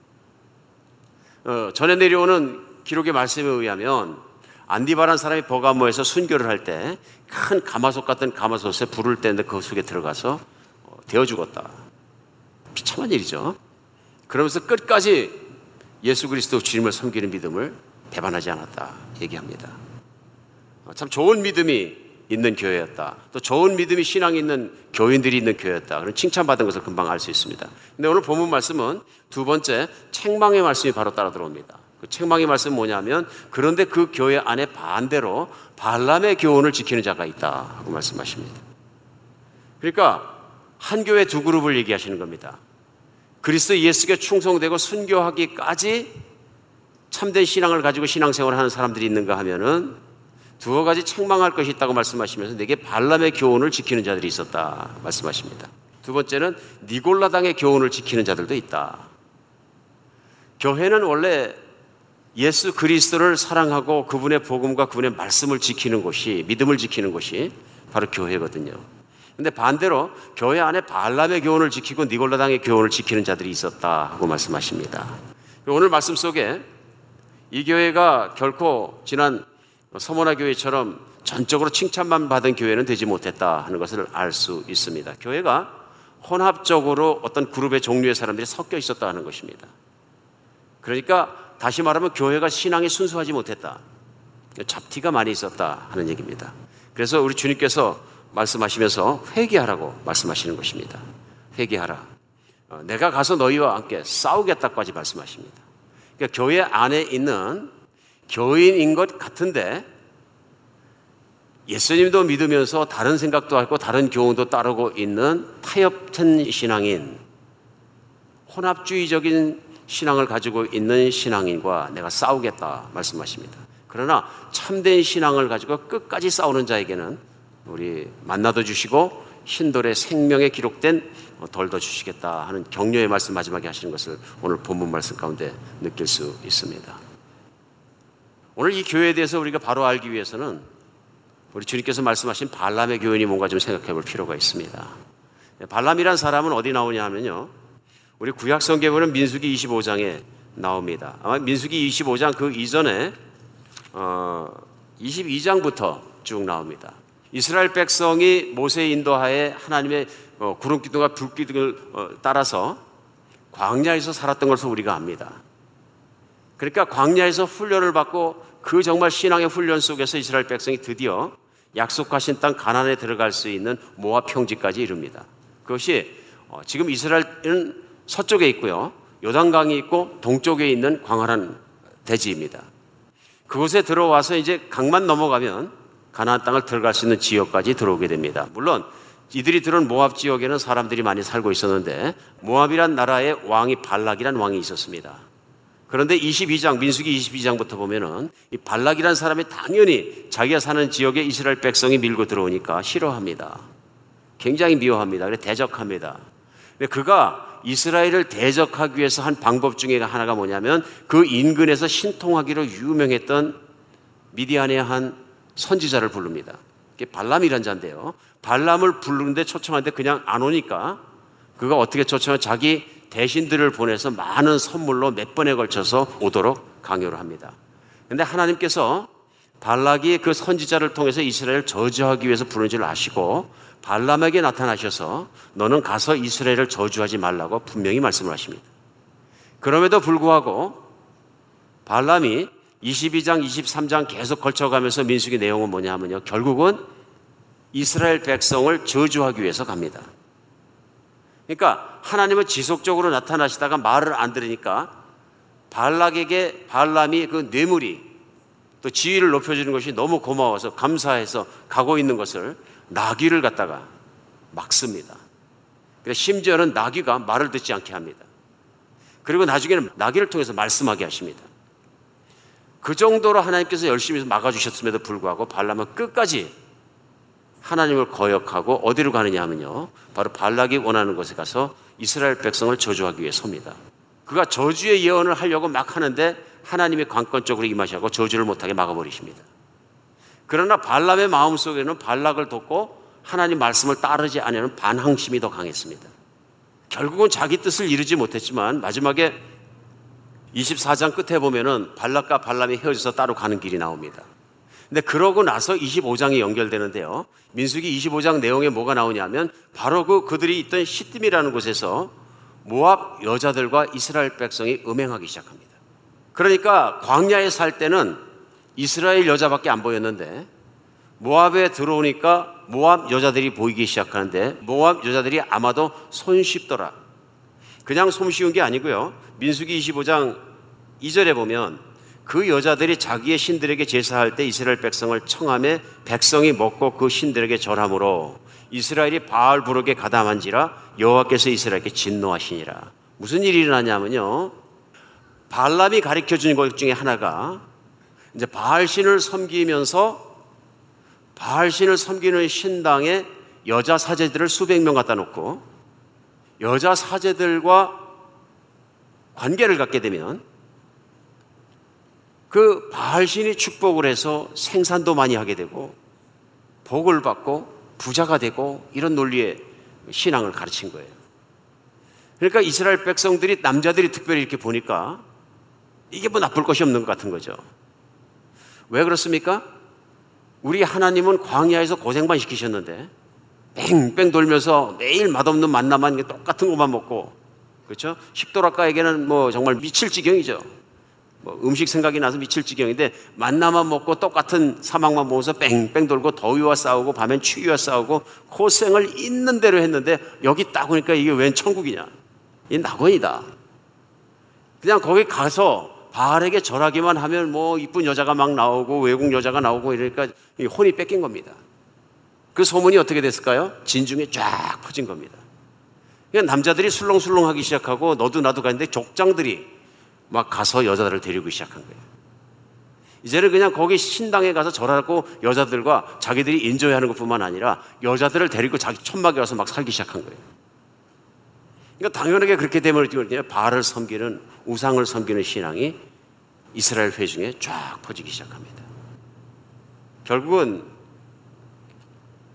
전에 내려오는 기록의 말씀에 의하면 안디바라는 사람이 버가모에서 순교를 할 때 큰 가마솥 같은 가마솥에 불을 떼는데 그 속에 들어가서 데워 죽었다. 비참한 일이죠. 그러면서 끝까지 예수 그리스도 주님을 섬기는 믿음을 배반하지 않았다 얘기합니다. 참 좋은 믿음이 있는 교회였다. 또 좋은 믿음이 신앙이 있는 교인들이 있는 교회였다. 그런 칭찬받은 것을 금방 알 수 있습니다. 근데 오늘 본문 말씀은 두 번째 책망의 말씀이 바로 따라 들어옵니다. 그 책망의 말씀은 뭐냐면 그런데 그 교회 안에 반대로 발람의 교훈을 지키는 자가 있다 하고 말씀하십니다. 그러니까 한 교회 두 그룹을 얘기하시는 겁니다. 그리스도 예수께 충성되고 순교하기까지 참된 신앙을 가지고 신앙생활을 하는 사람들이 있는가 하면은 두어 가지 책망할 것이 있다고 말씀하시면서 내게 발람의 교훈을 지키는 자들이 있었다 말씀하십니다. 두 번째는 니골라당의 교훈을 지키는 자들도 있다. 교회는 원래 예수 그리스도를 사랑하고 그분의 복음과 그분의 말씀을 지키는 곳이 믿음을 지키는 곳이 바로 교회거든요. 그런데 반대로 교회 안에 발람의 교훈을 지키고 니골라당의 교훈을 지키는 자들이 있었다 하고 말씀하십니다. 오늘 말씀 속에 이 교회가 결코 지난 서머나 교회처럼 전적으로 칭찬만 받은 교회는 되지 못했다 하는 것을 알 수 있습니다. 교회가 혼합적으로 어떤 그룹의 종류의 사람들이 섞여 있었다 하는 것입니다. 그러니까 다시 말하면 교회가 신앙이 순수하지 못했다. 잡티가 많이 있었다 하는 얘기입니다. 그래서 우리 주님께서 말씀하시면서 회개하라고 말씀하시는 것입니다. 회개하라. 내가 가서 너희와 함께 싸우겠다까지 말씀하십니다. 그러니까 교회 안에 있는 교인인 것 같은데 예수님도 믿으면서 다른 생각도 하고 다른 교훈도 따르고 있는 타협된 신앙인, 혼합주의적인 신앙을 가지고 있는 신앙인과 내가 싸우겠다 말씀하십니다. 그러나 참된 신앙을 가지고 끝까지 싸우는 자에게는 우리 만나도 주시고 흰돌의 생명에 기록된 덜도 주시겠다 하는 격려의 말씀 마지막에 하시는 것을 오늘 본문 말씀 가운데 느낄 수 있습니다. 오늘 이 교회에 대해서 우리가 바로 알기 위해서는 우리 주님께서 말씀하신 발람의 교훈이 뭔가 좀 생각해 볼 필요가 있습니다. 발람이란 사람은 어디 나오냐 하면요. 우리 구약성경에 보면 민수기 25장에 나옵니다. 아마 민수기 25장 그 이전에 22장부터 쭉 나옵니다. 이스라엘 백성이 모세의 인도하에 하나님의 구름기둥과 불기둥을 따라서 광야에서 살았던 것을 우리가 압니다. 그러니까 광야에서 훈련을 받고 그 정말 신앙의 훈련 속에서 이스라엘 백성이 드디어 약속하신 땅 가나안에 들어갈 수 있는 모압 평지까지 이릅니다. 그것이 지금 이스라엘은 서쪽에 있고요, 요단강이 있고 동쪽에 있는 광활한 대지입니다. 그곳에 들어와서 이제 강만 넘어가면 가나안 땅을 들어갈 수 있는 지역까지 들어오게 됩니다. 물론 이들이 들은 모압 지역에는 사람들이 많이 살고 있었는데 모압이란 나라의 왕이 발락이란 왕이 있었습니다. 그런데 22장, 민수기 22장부터 보면은 이 발락이란 사람이 당연히 자기가 사는 지역에 이스라엘 백성이 밀고 들어오니까 싫어합니다. 굉장히 미워합니다. 그래서 대적합니다. 근데 그가 이스라엘을 대적하기 위해서 한 방법 중에 하나가 뭐냐면 그 인근에서 신통하기로 유명했던 미디안의 한 선지자를 부릅니다. 이게 발람이란 자인데요. 발람을 부르는데 초청하는데 그냥 안 오니까 그가 어떻게 초청하면 자기 대신들을 보내서 많은 선물로 몇 번에 걸쳐서 오도록 강요를 합니다. 그런데 하나님께서 발락이 그 선지자를 통해서 이스라엘을 저주하기 위해서 부르는 줄 아시고 발람에게 나타나셔서 너는 가서 이스라엘을 저주하지 말라고 분명히 말씀을 하십니다. 그럼에도 불구하고 발람이 22장, 23장 계속 걸쳐가면서 민수기 내용은 뭐냐 하면요, 결국은 이스라엘 백성을 저주하기 위해서 갑니다. 그러니까 하나님은 지속적으로 나타나시다가 말을 안 들으니까 발락에게 발람이 그 뇌물이 또 지위를 높여주는 것이 너무 고마워서 감사해서 가고 있는 것을 나귀를 갖다가 막습니다. 그래서 심지어는 나귀가 말을 듣지 않게 합니다. 그리고 나중에는 나귀를 통해서 말씀하게 하십니다. 그 정도로 하나님께서 열심히 막아주셨음에도 불구하고 발람은 끝까지 하나님을 거역하고 어디로 가느냐 하면요, 바로 발락이 원하는 곳에 가서 이스라엘 백성을 저주하기 위해 섭니다. 그가 저주의 예언을 하려고 막 하는데 하나님의 관건적으로 임하시고 저주를 못하게 막아버리십니다. 그러나 발람의 마음속에는 발락을 돕고 하나님 말씀을 따르지 않으려는 반항심이 더 강했습니다. 결국은 자기 뜻을 이루지 못했지만 마지막에 24장 끝에 보면은 발락과 발람이 헤어져서 따로 가는 길이 나옵니다. 근데 그러고 나서 25장이 연결되는데요, 민수기 25장 내용에 뭐가 나오냐면 바로 그들이 있던 시딤이라는 곳에서 모압 여자들과 이스라엘 백성이 음행하기 시작합니다. 그러니까 광야에 살 때는 이스라엘 여자밖에 안 보였는데 모압에 들어오니까 모압 여자들이 보이기 시작하는데 모압 여자들이 아마도 손쉽더라. 그냥 손쉬운 게 아니고요, 민수기 25장 2절에 보면 그 여자들이 자기의 신들에게 제사할 때 이스라엘 백성을 청함에 백성이 먹고 그 신들에게 절함으로 이스라엘이 바알 부록에 가담한지라 여호와께서 이스라엘에게 진노하시니라. 무슨 일이 일어나냐면요, 발람이 가르쳐준 것 중에 하나가 이제 바알신을 섬기면서 바알신을 섬기는 신당에 여자 사제들을 수백 명 갖다 놓고 여자 사제들과 관계를 갖게 되면 그 바알신이 축복을 해서 생산도 많이 하게 되고 복을 받고 부자가 되고 이런 논리의 신앙을 가르친 거예요. 그러니까 이스라엘 백성들이 남자들이 특별히 이렇게 보니까 이게 뭐 나쁠 것이 없는 것 같은 거죠. 왜 그렇습니까? 우리 하나님은 광야에서 고생만 시키셨는데 뺑뺑 돌면서 매일 맛없는 만나만 똑같은 것만 먹고, 그렇죠? 식도락가에게는 뭐 정말 미칠 지경이죠. 뭐 음식 생각이 나서 미칠 지경인데 만나만 먹고 똑같은 사막만 보면서 뺑뺑 돌고 더위와 싸우고 밤엔 추위와 싸우고 고생을 있는 대로 했는데 여기 딱 오니까 이게 웬 천국이냐, 이 낙원이다. 그냥 거기 가서 바알에게 절하기만 하면 뭐 이쁜 여자가 막 나오고 외국 여자가 나오고 이러니까 혼이 뺏긴 겁니다. 그 소문이 어떻게 됐을까요? 진중에 쫙 퍼진 겁니다. 그냥 남자들이 술렁술렁 하기 시작하고 너도 나도 가는데 족장들이 막 가서 여자들을 데리고 시작한 거예요. 이제는 그냥 거기 신당에 가서 절하고 여자들과 자기들이 인조해하는 것뿐만 아니라 여자들을 데리고 자기 천막에 와서 막 살기 시작한 거예요. 그러니까 당연하게 그렇게 되면 바알을 섬기는, 우상을 섬기는 신앙이 이스라엘 회중에 쫙 퍼지기 시작합니다. 결국은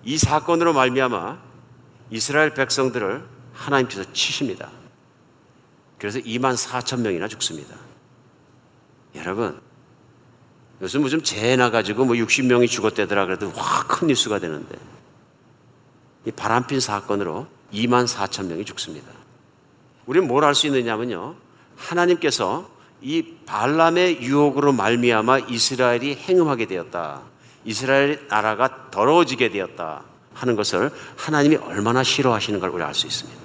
이 사건으로 말미암아 이스라엘 백성들을 하나님께서 치십니다. 그래서 24,000명이나 죽습니다. 여러분, 요즘 무슨 재해나 가지고 뭐 60명이 죽었대더라 그래도 확 큰 뉴스가 되는데 이 바람핀 사건으로 24,000명이 죽습니다. 우리는 뭘 할 수 있느냐면요, 하나님께서 이 발람의 유혹으로 말미암아 이스라엘이 행음하게 되었다, 이스라엘 나라가 더러워지게 되었다 하는 것을 하나님이 얼마나 싫어하시는 걸 우리가 알 수 있습니다.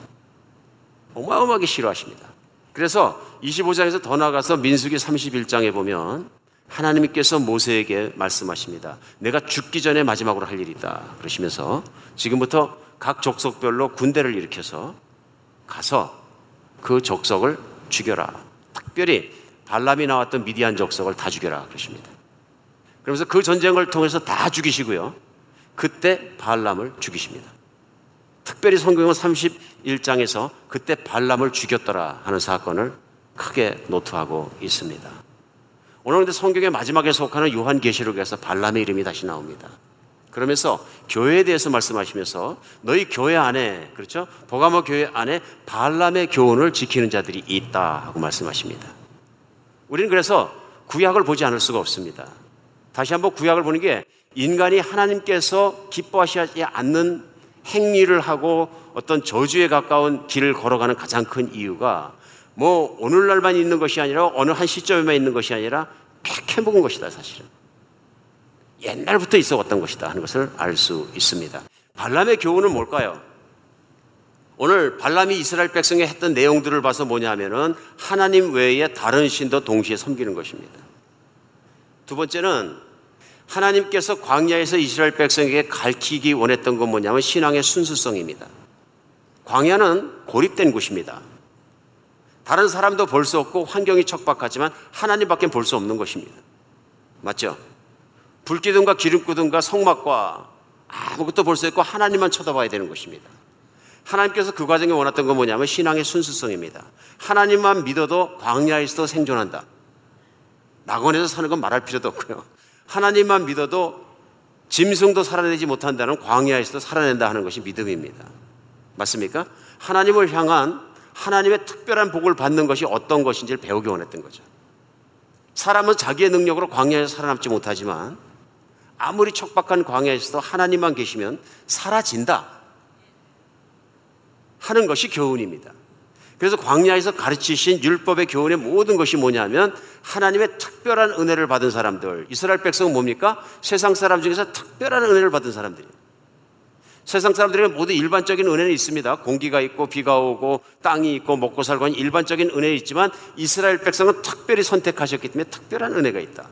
어마어마하게 싫어하십니다. 그래서 25장에서 더 나아가서 민수기 31장에 보면 하나님께서 모세에게 말씀하십니다. 내가 죽기 전에 마지막으로 할 일이 있다 그러시면서 지금부터 각 족속별로 군대를 일으켜서 가서 그 족속을 죽여라, 특별히 발람이 나왔던 미디안 족속을 다 죽여라 그러십니다. 그러면서 그 전쟁을 통해서 다 죽이시고요, 그때 발람을 죽이십니다. 특별히 성경은 31장에서 그때 발람을 죽였더라 하는 사건을 크게 노트하고 있습니다. 오늘 근데 성경의 마지막에 속하는 요한계시록에서 발람의 이름이 다시 나옵니다. 그러면서 교회에 대해서 말씀하시면서 너희 교회 안에, 그렇죠? 버가모 교회 안에 발람의 교훈을 지키는 자들이 있다 하고 말씀하십니다. 우리는 그래서 구약을 보지 않을 수가 없습니다. 다시 한번 구약을 보는 게 인간이 하나님께서 기뻐하시지 않는 행위를 하고 어떤 저주에 가까운 길을 걸어가는 가장 큰 이유가 뭐 오늘날만 있는 것이 아니라 어느 한 시점에만 있는 것이 아니라 꽤 해먹은 것이다, 사실은 옛날부터 있어왔던 것이다 하는 것을 알 수 있습니다. 발람의 교훈은 뭘까요? 오늘 발람이 이스라엘 백성에 했던 내용들을 봐서 뭐냐면은 하나님 외에 다른 신도 동시에 섬기는 것입니다. 두 번째는 하나님께서 광야에서 이스라엘 백성에게 가르치기 원했던 건 뭐냐면 신앙의 순수성입니다. 광야는 고립된 곳입니다. 다른 사람도 볼 수 없고 환경이 척박하지만 하나님밖에 볼 수 없는 것입니다. 맞죠? 불기둥과 기름기둥과 성막과 아무것도 볼 수 없고 하나님만 쳐다봐야 되는 것입니다. 하나님께서 그 과정에 원했던 건 뭐냐면 신앙의 순수성입니다. 하나님만 믿어도 광야에서도 생존한다. 낙원에서 사는 건 말할 필요도 없고요. 하나님만 믿어도 짐승도 살아내지 못한다는 광야에서도 살아낸다 하는 것이 믿음입니다. 맞습니까? 하나님을 향한 하나님의 특별한 복을 받는 것이 어떤 것인지를 배우기 원했던 거죠. 사람은 자기의 능력으로 광야에서 살아남지 못하지만 아무리 척박한 광야에서도 하나님만 계시면 사라진다 하는 것이 교훈입니다. 그래서 광야에서 가르치신 율법의 교훈의 모든 것이 뭐냐면 하나님의 특별한 은혜를 받은 사람들, 이스라엘 백성은 뭡니까? 세상 사람 중에서 특별한 은혜를 받은 사람들이에요. 세상 사람들에게 모두 일반적인 은혜는 있습니다. 공기가 있고 비가 오고 땅이 있고 먹고 살고 하는 일반적인 은혜는 있지만 이스라엘 백성은 특별히 선택하셨기 때문에 특별한 은혜가 있다.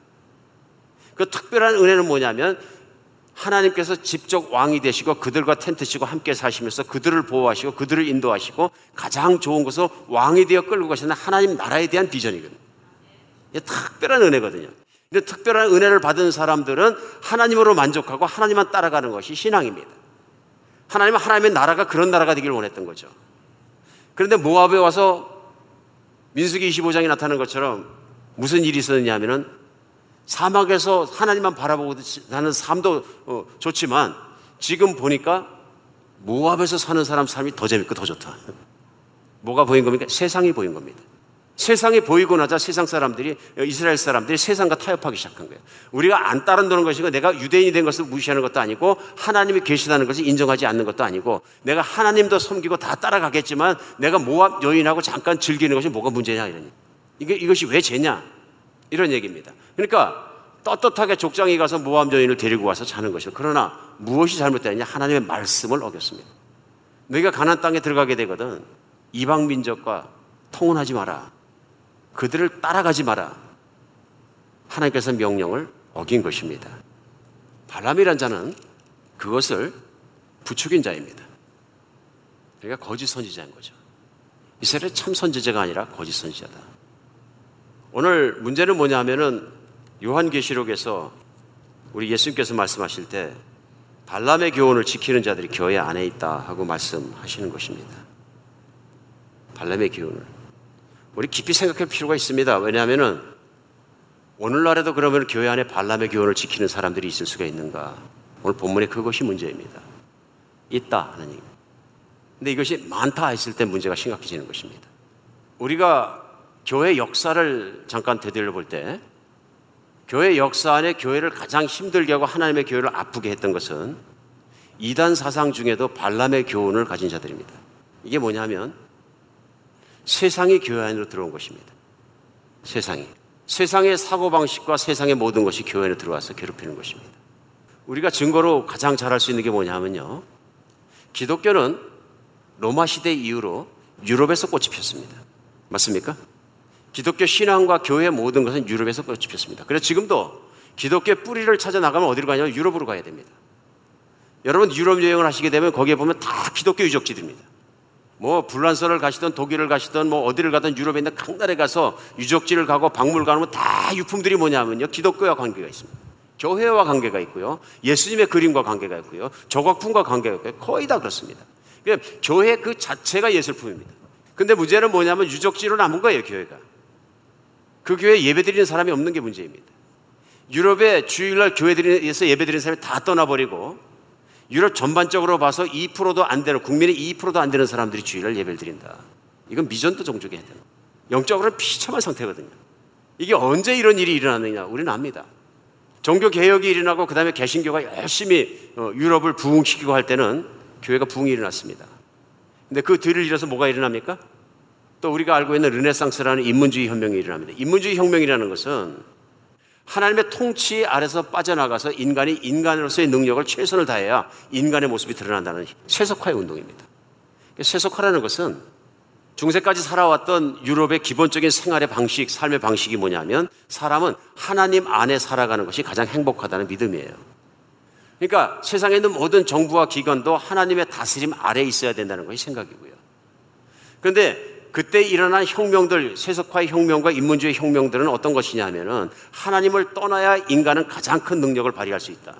그 특별한 은혜는 뭐냐면 하나님께서 직접 왕이 되시고 그들과 텐트 치고 함께 사시면서 그들을 보호하시고 그들을 인도하시고 가장 좋은 것으로 왕이 되어 끌고 가시는 하나님 나라에 대한 비전이거든요. 이게 특별한 은혜거든요. 근데 특별한 은혜를 받은 사람들은 하나님으로 만족하고 하나님만 따라가는 것이 신앙입니다. 하나님은 하나님의 나라가 그런 나라가 되길 원했던 거죠. 그런데 모압에 와서 민수기 25장에 나타난 것처럼 무슨 일이 있었느냐 하면은 사막에서 하나님만 바라보고 사는 삶도 좋지만 지금 보니까 모압에서 사는 사람 삶이 더 재밌고 더 좋다. 뭐가 보인 겁니까? 세상이 보인 겁니다. 세상이 보이고 나자 세상 사람들이, 이스라엘 사람들이 세상과 타협하기 시작한 거예요. 우리가 안 따른다는 것이고 내가 유대인이 된 것을 무시하는 것도 아니고 하나님이 계시다는 것을 인정하지 않는 것도 아니고 내가 하나님도 섬기고 다 따라가겠지만 내가 모압 여인하고 잠깐 즐기는 것이 뭐가 문제냐 이런, 이것이 왜 죄냐 이런 얘기입니다. 그러니까 떳떳하게 족장이 가서 모압 여인을 데리고 와서 자는 것이죠. 그러나 무엇이 잘못되느냐, 하나님의 말씀을 어겼습니다. 너희가 가나안 땅에 들어가게 되거든 이방 민족과 통혼하지 마라, 그들을 따라가지 마라, 하나님께서 명령을 어긴 것입니다. 발람이란 자는 그것을 부추긴 자입니다. 그러니까 거짓 선지자인 거죠. 이스라엘의 참 선지자가 아니라 거짓 선지자다. 오늘 문제는 뭐냐 하면은 요한계시록에서 우리 예수님께서 말씀하실 때 발람의 교훈을 지키는 자들이 교회 안에 있다 하고 말씀하시는 것입니다. 발람의 교훈을 우리 깊이 생각할 필요가 있습니다. 왜냐하면은 오늘날에도 그러면 교회 안에 발람의 교훈을 지키는 사람들이 있을 수가 있는가? 오늘 본문에 그것이 문제입니다. 있다 하는 얘기입니다. 근데 이것이 많다 했을 때 문제가 심각해지는 것입니다. 우리가 교회 역사를 잠깐 되돌려 볼 때 교회 역사 안에 교회를 가장 힘들게 하고 하나님의 교회를 아프게 했던 것은 이단 사상 중에도 발람의 교훈을 가진 자들입니다. 이게 뭐냐면 세상이 교회 안으로 들어온 것입니다. 세상이. 세상의 사고방식과 세상의 모든 것이 교회 안에 들어와서 괴롭히는 것입니다. 우리가 증거로 가장 잘할 수 있는 게 뭐냐면요, 기독교는 로마 시대 이후로 유럽에서 꽃이 피었습니다. 맞습니까? 기독교 신앙과 교회의 모든 것은 유럽에서 꽃이 피었습니다. 그래서 지금도 기독교의 뿌리를 찾아 나가면 어디로 가냐면 유럽으로 가야 됩니다. 여러분 유럽 여행을 하시게 되면 거기에 보면 다 기독교 유적지들입니다. 뭐 불란서를 가시던 독일을 가시던 뭐 어디를 가든 유럽에 있는 각 나라에 가서 유적지를 가고 박물관을 다 유품들이 뭐냐면요, 기독교와 관계가 있습니다. 교회와 관계가 있고요, 예수님의 그림과 관계가 있고요, 조각품과 관계가 있고요, 거의 다 그렇습니다. 그러니까 교회 그 자체가 예술품입니다. 근데 문제는 뭐냐면 유적지로 남은 거예요. 교회가 그 교회에 예배드리는 사람이 없는 게 문제입니다. 유럽의 주일날 교회에서 예배드리는 사람이 다 떠나버리고 유럽 전반적으로 봐서 2%도 안 되는, 국민의 2%도 안 되는 사람들이 주일날 예배를 드린다. 이건 미전도 종족에 해당해요. 영적으로는 비참한 상태거든요. 이게 언제 이런 일이 일어나느냐, 우리는 압니다. 종교개혁이 일어나고 그 다음에 개신교가 열심히 유럽을 부흥시키고 할 때는 교회가 부흥이 일어났습니다. 근데 그 뒤를 이어서 뭐가 일어납니까? 또 우리가 알고 있는 르네상스라는 인문주의 혁명이 일어납니다. 인문주의 혁명이라는 것은 하나님의 통치 아래서 빠져나가서 인간이 인간으로서의 능력을 최선을 다해야 인간의 모습이 드러난다는 세속화의 운동입니다. 세속화라는 것은 중세까지 살아왔던 유럽의 기본적인 생활의 방식, 삶의 방식이 뭐냐면 사람은 하나님 안에 살아가는 것이 가장 행복하다는 믿음이에요. 그러니까 세상에 있는 모든 정부와 기관도 하나님의 다스림 아래에 있어야 된다는 것이 생각이고요. 그런데 그때 일어난 혁명들, 세속화의 혁명과 인문주의 혁명들은 어떤 것이냐 하면은 하나님을 떠나야 인간은 가장 큰 능력을 발휘할 수 있다.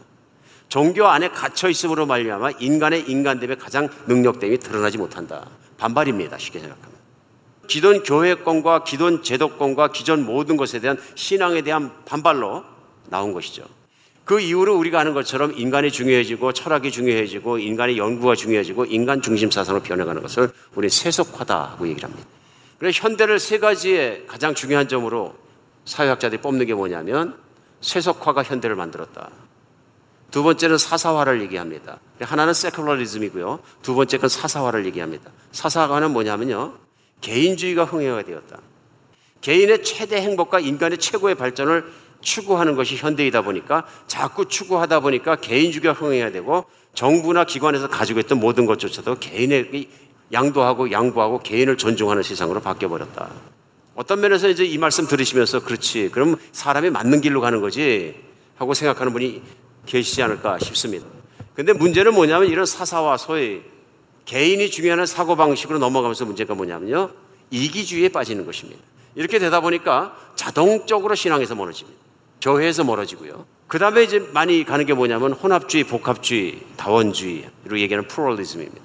종교 안에 갇혀 있음으로 말미암아 인간의 인간됨의 가장 능력됨이 드러나지 못한다. 반발입니다. 쉽게 생각하면. 기존 교회권과 기존 제도권과 기존 모든 것에 대한 신앙에 대한 반발로 나온 것이죠. 그 이후로 우리가 아는 것처럼 인간이 중요해지고 철학이 중요해지고 인간의 연구가 중요해지고 인간 중심 사상으로 변해가는 것을 우리는 세속화다고 얘기를 합니다. 그래서 현대를 세 가지의 가장 중요한 점으로 사회학자들이 뽑는 게 뭐냐면 세속화가 현대를 만들었다. 두 번째는 사사화를 얘기합니다. 하나는 세큘러리즘이고요, 두 번째는 사사화를 얘기합니다. 사사화는 뭐냐면요, 개인주의가 흥행화가 되었다. 개인의 최대 행복과 인간의 최고의 발전을 추구하는 것이 현대이다 보니까, 자꾸 추구하다 보니까 개인주의가 흥행해야 되고 정부나 기관에서 가지고 있던 모든 것조차도 개인에게 양도하고 양보하고 개인을 존중하는 세상으로 바뀌어버렸다. 어떤 면에서 이제 이 말씀 들으시면서 그렇지, 그럼 사람이 맞는 길로 가는 거지 하고 생각하는 분이 계시지 않을까 싶습니다. 근데 문제는 뭐냐면 이런 사사와 소위 개인이 중요한 사고방식으로 넘어가면서 문제가 뭐냐면요, 이기주의에 빠지는 것입니다. 이렇게 되다 보니까 자동적으로 신앙에서 멀어집니다. 교회에서 멀어지고요. 그 다음에 이제 많이 가는 게 뭐냐면 혼합주의, 복합주의, 다원주의로 얘기하는 플루럴리즘입니다.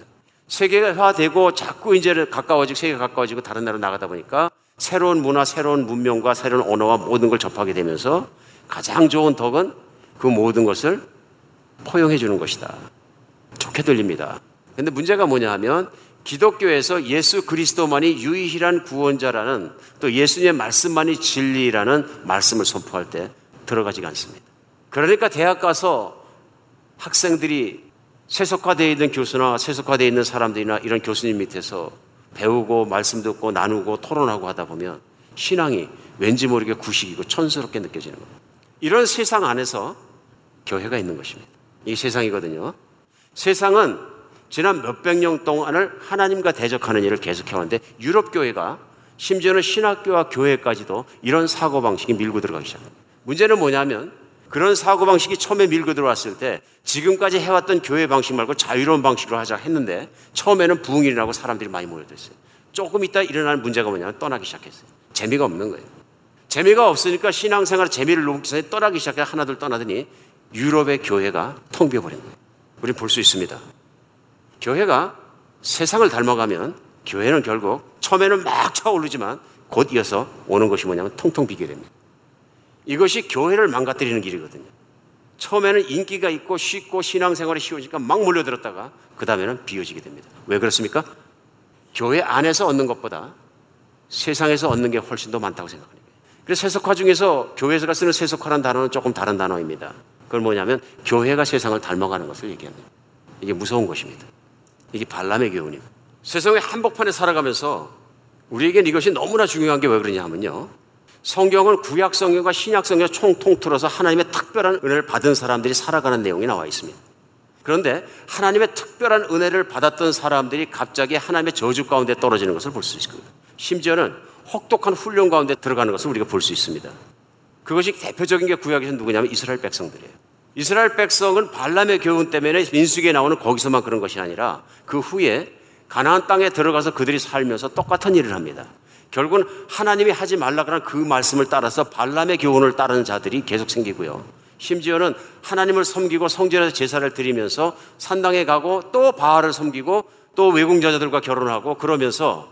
세계화되고 자꾸 이제 가까워지고 세계가 가까워지고 다른 나라로 나가다 보니까 새로운 문화, 새로운 문명과 새로운 언어와 모든 걸 접하게 되면서 가장 좋은 덕은 그 모든 것을 포용해 주는 것이다. 좋게 들립니다. 근데 문제가 뭐냐 하면 기독교에서 예수 그리스도만이 유일한 구원자라는, 또 예수님의 말씀만이 진리라는 말씀을 선포할 때 들어가지가 않습니다. 그러니까 대학 가서 학생들이 세속화되어 있는 교수나 세속화되어 있는 사람들이나 이런 교수님 밑에서 배우고 말씀 듣고 나누고 토론하고 하다 보면 신앙이 왠지 모르게 구식이고 천스럽게 느껴지는 겁니다. 이런 세상 안에서 교회가 있는 것입니다. 이 세상이거든요. 세상은 지난 몇백 년 동안을 하나님과 대적하는 일을 계속해왔는데 유럽교회가 심지어는 신학교와 교회까지도 이런 사고방식이 밀고 들어가기 시작합니다. 문제는 뭐냐면 그런 사고방식이 처음에 밀고 들어왔을 때 지금까지 해왔던 교회 방식 말고 자유로운 방식으로 하자 했는데 처음에는 부흥이 일어나고 사람들이 많이 모여들었어요. 조금 있다 일어나는 문제가 뭐냐면 떠나기 시작했어요. 재미가 없는 거예요. 재미가 없으니까 신앙생활에 재미를 놓기 전에 떠나기 시작해 하나둘 떠나더니 유럽의 교회가 텅 비어버린 거예요. 우린 볼 수 있습니다. 교회가 세상을 닮아가면 교회는 결국 처음에는 막 차오르지만 곧 이어서 오는 것이 뭐냐면 통통 비게 됩니다. 이것이 교회를 망가뜨리는 길이거든요. 처음에는 인기가 있고 쉽고 신앙생활이 쉬우니까 막 몰려들었다가 그 다음에는 비어지게 됩니다. 왜 그렇습니까? 교회 안에서 얻는 것보다 세상에서 얻는 게 훨씬 더 많다고 생각합니다. 그래서 세속화 중에서 교회에서 쓰는 세속화라는 단어는 조금 다른 단어입니다. 그건 뭐냐면 교회가 세상을 닮아가는 것을 얘기합니다. 이게 무서운 것입니다. 이게 발람의 교훈입니다. 세상의 한복판에 살아가면서 우리에겐 이것이 너무나 중요한 게 왜 그러냐면요, 성경을 구약 성경과 신약 성경을 총통틀어서 하나님의 특별한 은혜를 받은 사람들이 살아가는 내용이 나와 있습니다. 그런데 하나님의 특별한 은혜를 받았던 사람들이 갑자기 하나님의 저주 가운데 떨어지는 것을 볼 수 있습니다. 심지어는 혹독한 훈련 가운데 들어가는 것을 우리가 볼 수 있습니다. 그것이 대표적인 게 구약에서 누구냐면 이스라엘 백성들이에요. 이스라엘 백성은 발람의 교훈 때문에 민수기에 나오는 거기서만 그런 것이 아니라 그 후에 가나안 땅에 들어가서 그들이 살면서 똑같은 일을 합니다. 결국은 하나님이 하지 말라고 하는 그 말씀을 따라서 발람의 교훈을 따르는 자들이 계속 생기고요. 심지어는 하나님을 섬기고 성전에서 제사를 드리면서 산당에 가고 또 바알을 섬기고 또 외궁자들과 결혼하고 그러면서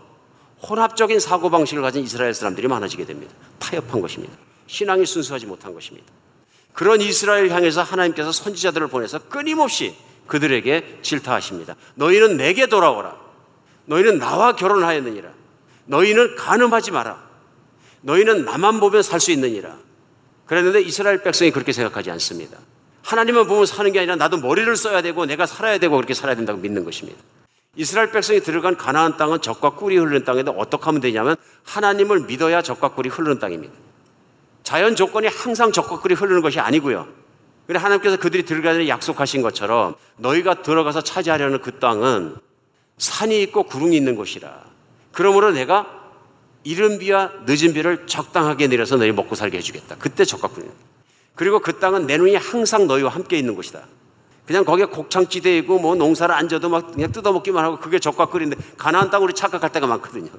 혼합적인 사고방식을 가진 이스라엘 사람들이 많아지게 됩니다. 타협한 것입니다. 신앙이 순수하지 못한 것입니다. 그런 이스라엘 향해서 하나님께서 선지자들을 보내서 끊임없이 그들에게 질타하십니다. 너희는 내게 돌아오라. 너희는 나와 결혼하였느니라. 너희는 간음하지 마라. 너희는 나만 보면 살 수 있느니라. 그랬는데 이스라엘 백성이 그렇게 생각하지 않습니다. 하나님만 보면 사는 게 아니라 나도 머리를 써야 되고 내가 살아야 되고 그렇게 살아야 된다고 믿는 것입니다. 이스라엘 백성이 들어간 가나안 땅은 젖과 꿀이 흐르는 땅인데 어떻게 하면 되냐면 하나님을 믿어야 젖과 꿀이 흐르는 땅입니다. 자연 조건이 항상 젖과 꿀이 흐르는 것이 아니고요. 그런데 하나님께서 그들이 들어가는 약속하신 것처럼 너희가 들어가서 차지하려는 그 땅은 산이 있고 구름이 있는 곳이라. 그러므로 내가 이른 비와 늦은 비를 적당하게 내려서 너희 먹고 살게 해주겠다. 그때 적합군이다. 그리고 그 땅은 내 눈이 항상 너희와 함께 있는 곳이다. 그냥 거기에 곡창지대이고 뭐 농사를 안 져도 막 그냥 뜯어먹기만 하고 그게 적합군인데 가나안 땅으로 착각할 때가 많거든요.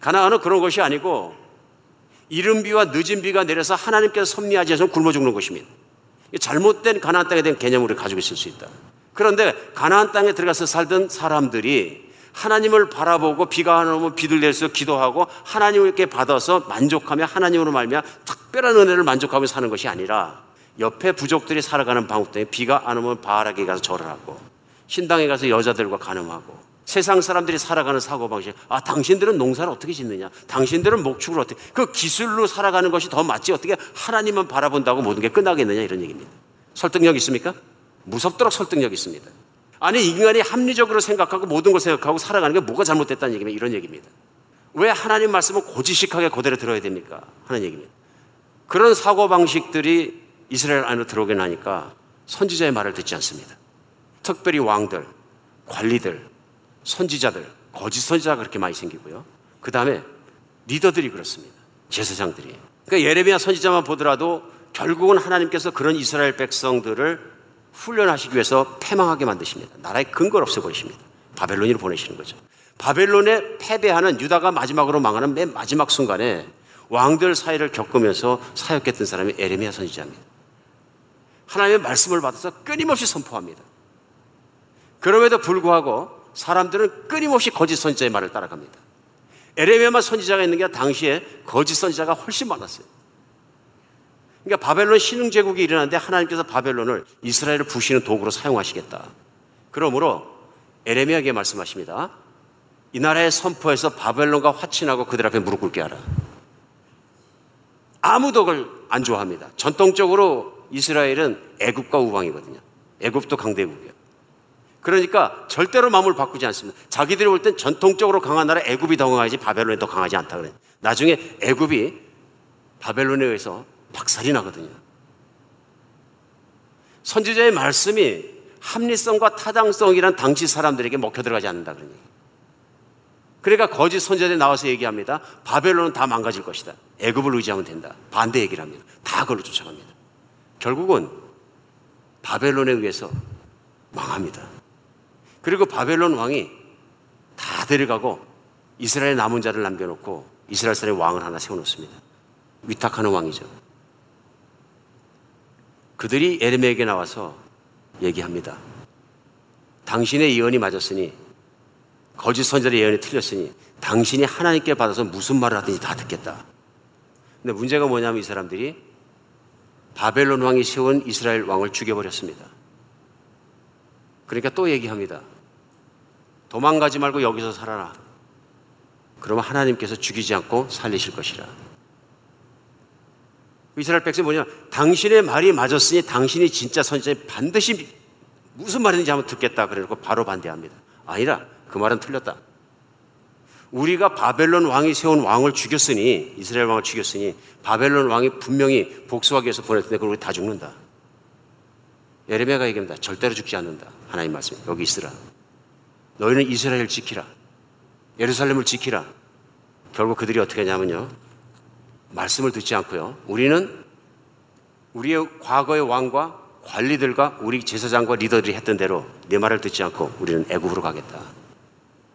가나안은 그런 것이 아니고 이른 비와 늦은 비가 내려서 하나님께서 섭리하지 않으면 굶어 죽는 것입니다. 잘못된 가나안 땅에 대한 개념을 가지고 있을 수 있다. 그런데 가나안 땅에 들어가서 살던 사람들이 하나님을 바라보고 비가 안 오면 비를 내서 기도하고 하나님께 받아서 만족하며 하나님으로 말미암아 특별한 은혜를 만족하며 사는 것이 아니라 옆에 부족들이 살아가는 방법 때문에 비가 안 오면 바알에게 가서 절을 하고 신당에 가서 여자들과 간음하고 세상 사람들이 살아가는 사고방식, 아 당신들은 농사를 어떻게 짓느냐, 당신들은 목축을 어떻게, 그 기술로 살아가는 것이 더 맞지 어떻게 하나님만 바라본다고 모든 게 끝나겠느냐, 이런 얘기입니다. 설득력 있습니까? 무섭도록 설득력 있습니다. 아니 인간이 합리적으로 생각하고 모든 걸 생각하고 살아가는 게 뭐가 잘못됐다는 얘기입니다. 이런 얘기입니다. 왜 하나님 말씀을 고지식하게 그대로 들어야 됩니까? 하는 얘기입니다. 그런 사고방식들이 이스라엘 안으로 들어오게 나니까 선지자의 말을 듣지 않습니다. 특별히 왕들, 관리들, 선지자들, 거짓 선지자가 그렇게 많이 생기고요. 그 다음에 리더들이 그렇습니다. 제사장들이. 그러니까 예레미야 선지자만 보더라도 결국은 하나님께서 그런 이스라엘 백성들을 훈련하시기 위해서 패망하게 만드십니다. 나라의 근거를 없애버리십니다. 바벨론으로 보내시는 거죠. 바벨론에 패배하는 유다가 마지막으로 망하는 맨 마지막 순간에 왕들 사이를 겪으면서 사역했던 사람이 에레미야 선지자입니다. 하나님의 말씀을 받아서 끊임없이 선포합니다. 그럼에도 불구하고 사람들은 끊임없이 거짓 선지자의 말을 따라갑니다. 에레미야만 선지자가 있는 게 당시에 거짓 선지자가 훨씬 많았어요. 그러니까 바벨론 신흥제국이 일어났는데 하나님께서 바벨론을 이스라엘을 부시는 도구로 사용하시겠다. 그러므로 에레미야에게 말씀하십니다. 이 나라의 선포에서 바벨론과 화친하고 그들 앞에 무릎 꿇게 하라. 아무도 그걸 안 좋아합니다. 전통적으로 이스라엘은 애굽과 우방이거든요. 애굽도 강대국이에요. 그러니까 절대로 마음을 바꾸지 않습니다. 자기들이 볼 땐 전통적으로 강한 나라 애굽이 더 강하지 바벨론이 더 강하지 않다 그래요. 나중에 애굽이 바벨론에 의해서 박살이 나거든요. 선지자의 말씀이 합리성과 타당성이란 당시 사람들에게 먹혀 들어가지 않는다. 그러니까 거짓 선지자들이 나와서 얘기합니다. 바벨론은 다 망가질 것이다. 애굽을 의지하면 된다. 반대 얘기를 합니다. 다 그걸로 쫓아갑니다. 결국은 바벨론에 의해서 망합니다. 그리고 바벨론 왕이 다 데려가고 이스라엘 남은 자를 남겨놓고 이스라엘 사람의 왕을 하나 세워놓습니다. 위탁하는 왕이죠. 그들이 에레미야에게 나와서 얘기합니다. 당신의 예언이 맞았으니, 거짓 선지자의 예언이 틀렸으니 당신이 하나님께 받아서 무슨 말을 하든지 다 듣겠다. 근데 문제가 뭐냐면 이 사람들이 바벨론 왕이 세운 이스라엘 왕을 죽여버렸습니다. 그러니까 또 얘기합니다. 도망가지 말고 여기서 살아라. 그러면 하나님께서 죽이지 않고 살리실 것이라. 이스라엘 백성이 뭐냐, 당신의 말이 맞았으니 당신이 진짜 선지자니 반드시 무슨 말인지 한번 듣겠다. 그래놓고 바로 반대합니다. 아니라 그 말은 틀렸다. 우리가 바벨론 왕이 세운 왕을 죽였으니, 이스라엘 왕을 죽였으니 바벨론 왕이 분명히 복수하기 위해서 보냈는데 그걸 우리 다 죽는다. 에레미야가 얘기합니다. 절대로 죽지 않는다. 하나님 말씀, 여기 있으라. 너희는 이스라엘 지키라. 예루살렘을 지키라. 결국 그들이 어떻게 하냐면요, 말씀을 듣지 않고요, 우리는 우리의 과거의 왕과 관리들과 우리 제사장과 리더들이 했던 대로 네 말을 듣지 않고 우리는 애굽으로 가겠다.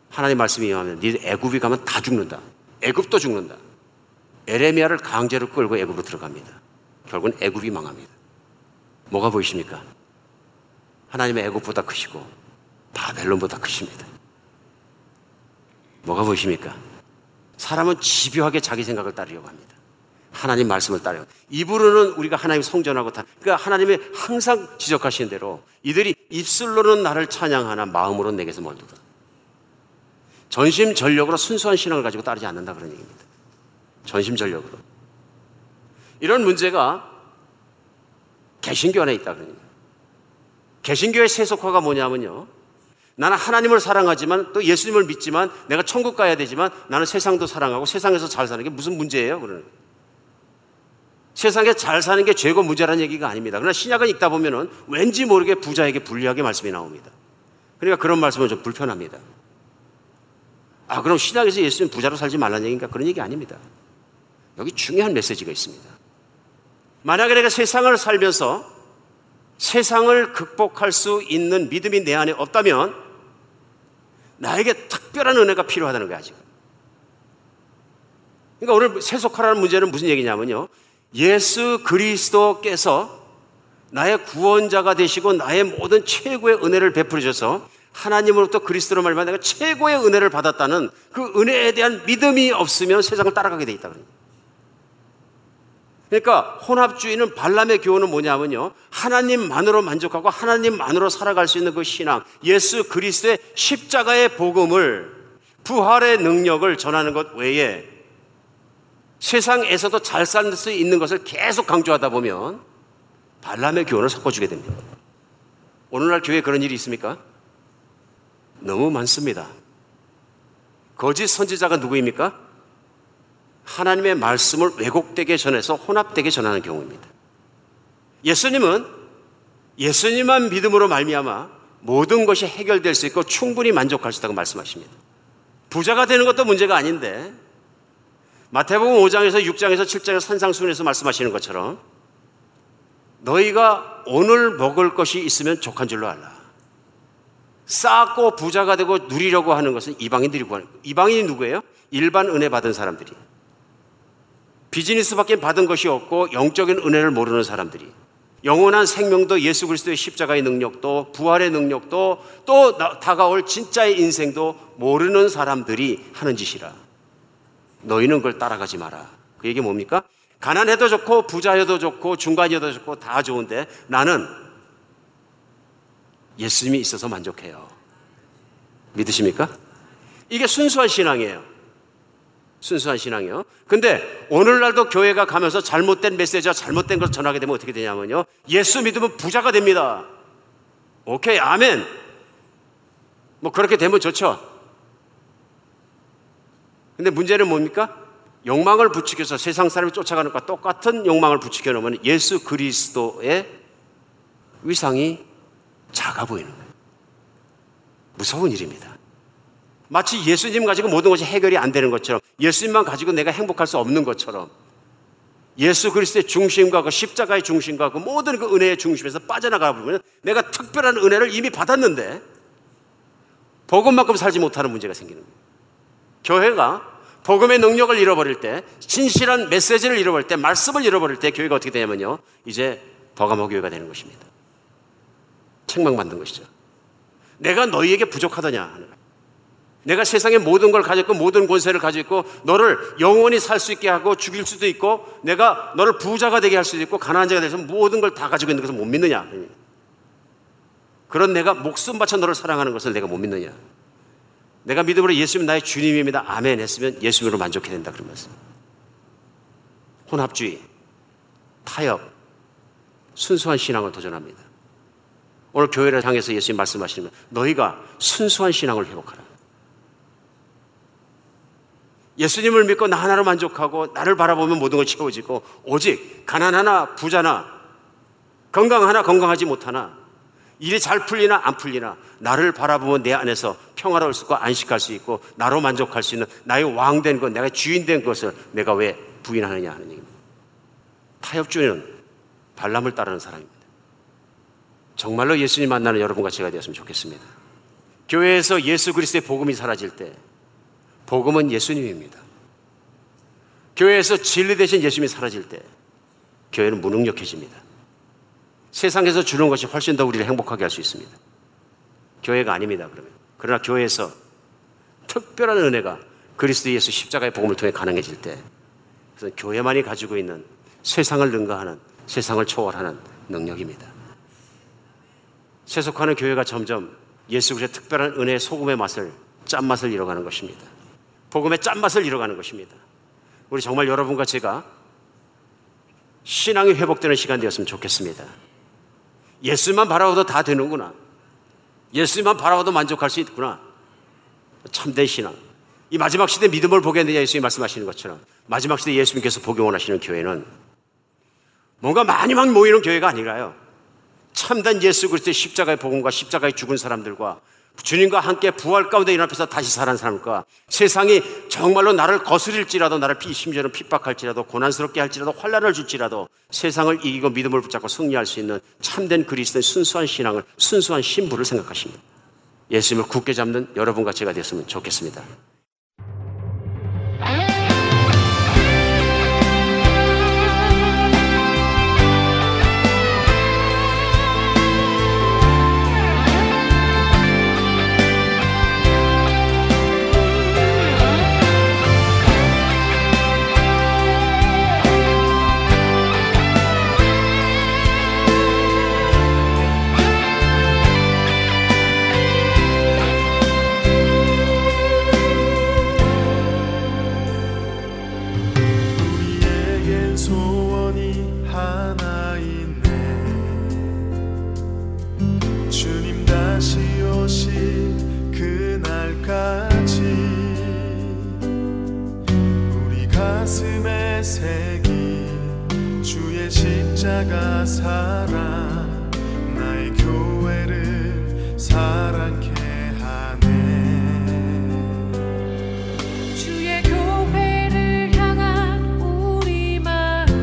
하나님 말씀이 임하면 네 애굽이 가면 다 죽는다. 애굽도 죽는다. 에레미야를 강제로 끌고 애굽으로 들어갑니다. 결국은 애굽이 망합니다. 뭐가 보이십니까? 하나님의 애굽보다 크시고 바벨론보다 크십니다. 뭐가 보이십니까? 사람은 집요하게 자기 생각을 따르려고 합니다. 하나님 말씀을 따르려고. 입으로는 우리가 하나님 성전하고 다, 그러니까 하나님이 항상 지적하시는 대로 이들이 입술로는 나를 찬양하나 마음으로는 내게서 멀도다. 전심전력으로 순수한 신앙을 가지고 따르지 않는다, 그런 얘기입니다. 전심전력으로. 이런 문제가 개신교 안에 있다, 그런 얘기입니다. 개신교의 세속화가 뭐냐면요, 나는 하나님을 사랑하지만 또 예수님을 믿지만 내가 천국 가야 되지만 나는 세상도 사랑하고 세상에서 잘 사는 게 무슨 문제예요? 그러는 거예요. 세상에 잘 사는 게 죄고 문제라는 얘기가 아닙니다. 그러나 신약을 읽다 보면은 왠지 모르게 부자에게 불리하게 말씀이 나옵니다. 그러니까 그런 말씀은 좀 불편합니다. 아, 그럼 신약에서 예수님 부자로 살지 말라는 얘기인가? 그런 얘기 아닙니다. 여기 중요한 메시지가 있습니다. 만약에 내가 세상을 살면서 세상을 극복할 수 있는 믿음이 내 안에 없다면 나에게 특별한 은혜가 필요하다는 거야, 지금. 그러니까 오늘 세속화라는 문제는 무슨 얘기냐면요, 예수 그리스도께서 나의 구원자가 되시고 나의 모든 최고의 은혜를 베풀어 주셔서 하나님으로부터 그리스도로 말미암아 내가 최고의 은혜를 받았다는 그 은혜에 대한 믿음이 없으면 세상을 따라가게 돼 있다. 그러니까 혼합주의는, 발람의 교훈은 뭐냐면요, 하나님만으로 만족하고 하나님만으로 살아갈 수 있는 그 신앙, 예수 그리스도의 십자가의 복음을, 부활의 능력을 전하는 것 외에 세상에서도 잘 살 수 있는 것을 계속 강조하다 보면 발람의 교훈을 섞어주게 됩니다. 오늘날 교회에 그런 일이 있습니까? 너무 많습니다. 거짓 선지자가 누구입니까? 하나님의 말씀을 왜곡되게 전해서 혼합되게 전하는 경우입니다. 예수님은 예수님만 믿음으로 말미암아 모든 것이 해결될 수 있고 충분히 만족할 수 있다고 말씀하십니다. 부자가 되는 것도 문제가 아닌데 마태복음 5장에서 6장에서 7장에서 산상수훈에서 말씀하시는 것처럼 너희가 오늘 먹을 것이 있으면 족한 줄로 알라. 쌓고 부자가 되고 누리려고 하는 것은 이방인들이 구하는 거예요. 이방인이 누구예요? 일반 은혜 받은 사람들이. 비즈니스밖에 받은 것이 없고 영적인 은혜를 모르는 사람들이. 영원한 생명도 예수 그리스도의 십자가의 능력도 부활의 능력도 또 다가올 진짜의 인생도 모르는 사람들이 하는 짓이라. 너희는 그걸 따라가지 마라. 그 얘기 뭡니까? 가난해도 좋고 부자여도 좋고 중간여도 좋고 다 좋은데 나는 예수님이 있어서 만족해요. 믿으십니까? 이게 순수한 신앙이에요. 순수한 신앙이요. 근데 오늘날도 교회가 가면서 잘못된 메시지와 잘못된 것을 전하게 되면 어떻게 되냐면요, 예수 믿으면 부자가 됩니다. 오케이, 아멘. 뭐 그렇게 되면 좋죠. 근데 문제는 뭡니까? 욕망을 부추겨서 세상 사람이 쫓아가는 것과 똑같은 욕망을 부추겨 놓으면 예수 그리스도의 위상이 작아 보이는 거예요. 무서운 일입니다. 마치 예수님 가지고 모든 것이 해결이 안 되는 것처럼, 예수님만 가지고 내가 행복할 수 없는 것처럼, 예수 그리스도의 중심과 그 십자가의 중심과 그 모든 그 은혜의 중심에서 빠져나가 보면 내가 특별한 은혜를 이미 받았는데 복음만큼 살지 못하는 문제가 생기는 거예요. 교회가 복음의 능력을 잃어버릴 때, 진실한 메시지를 잃어버릴 때, 말씀을 잃어버릴 때 교회가 어떻게 되냐면요, 이제 버가모 교회가 되는 것입니다. 책망받는 것이죠. 내가 너희에게 부족하더냐 하는 거예요. 내가 세상의 모든 걸 가지고 모든 권세를 가지고 있고 너를 영원히 살 수 있게 하고 죽일 수도 있고 내가 너를 부자가 되게 할 수도 있고 가난한 자가 돼서 모든 걸 다 가지고 있는 것을 못 믿느냐. 그런 내가 목숨 바쳐 너를 사랑하는 것을 내가 못 믿느냐. 내가 믿음으로 예수님 나의 주님입니다. 아멘 했으면 예수님으로 만족해야 된다, 그러면서. 혼합주의, 타협, 순수한 신앙을 도전합니다. 오늘 교회를 향해서 예수님 말씀하시면 너희가 순수한 신앙을 회복하라. 예수님을 믿고 나 하나로 만족하고 나를 바라보면 모든 걸 채워지고 오직 가난 하나 부자나 건강 하나 건강하지 못하나 일이 잘 풀리나 안 풀리나 나를 바라보면 내 안에서 평화로울 수 있고 안식할 수 있고 나로 만족할 수 있는 나의 왕된 것, 내가 주인된 것을 내가 왜 부인하느냐 하는 얘기입니다. 타협주의는 발람을 따르는 사람입니다. 정말로 예수님 만나는 여러분과 제가 되었으면 좋겠습니다. 교회에서 예수 그리스도의 복음이 사라질 때 복음은 예수님입니다. 교회에서 진리 대신 예수님이 사라질 때 교회는 무능력해집니다. 세상에서 주는 것이 훨씬 더 우리를 행복하게 할 수 있습니다. 교회가 아닙니다, 그러면. 그러나 교회에서 특별한 은혜가 그리스도 예수 십자가의 복음을 통해 가능해질 때 그래서 교회만이 가지고 있는 세상을 능가하는, 세상을 초월하는 능력입니다. 세속화는 교회가 점점 예수 그리스도의 특별한 은혜의 소금의 맛을, 짠맛을 잃어가는 것입니다. 복음의 짠맛을 잃어가는 것입니다. 우리 정말 여러분과 제가 신앙이 회복되는 시간 되었으면 좋겠습니다. 예수만 바라봐도 다 되는구나. 예수만 바라봐도 만족할 수 있구나. 참된 신앙. 이 마지막 시대 믿음을 보겠느냐 예수님이 말씀하시는 것처럼 마지막 시대 예수님께서 보기 원하시는 교회는 뭔가 많이 막 모이는 교회가 아니라요. 참된 예수 그리스도의 십자가의 복음과 십자가의 죽은 사람들과 주님과 함께 부활 가운데 연합해서 다시 살아난 사람과 세상이 정말로 나를 거스릴지라도 나를 심지어는 핍박할지라도 고난스럽게 할지라도 환란을 줄지라도 세상을 이기고 믿음을 붙잡고 승리할 수 있는 참된 그리스도의 순수한 신앙을 순수한 신부를 생각하십니다. 예수님을 굳게 잡는 여러분과 제가 되었으면 좋겠습니다. 십자가 사랑 나의 교회를 사랑케 하네. 주의 교회를 향한 우리 마음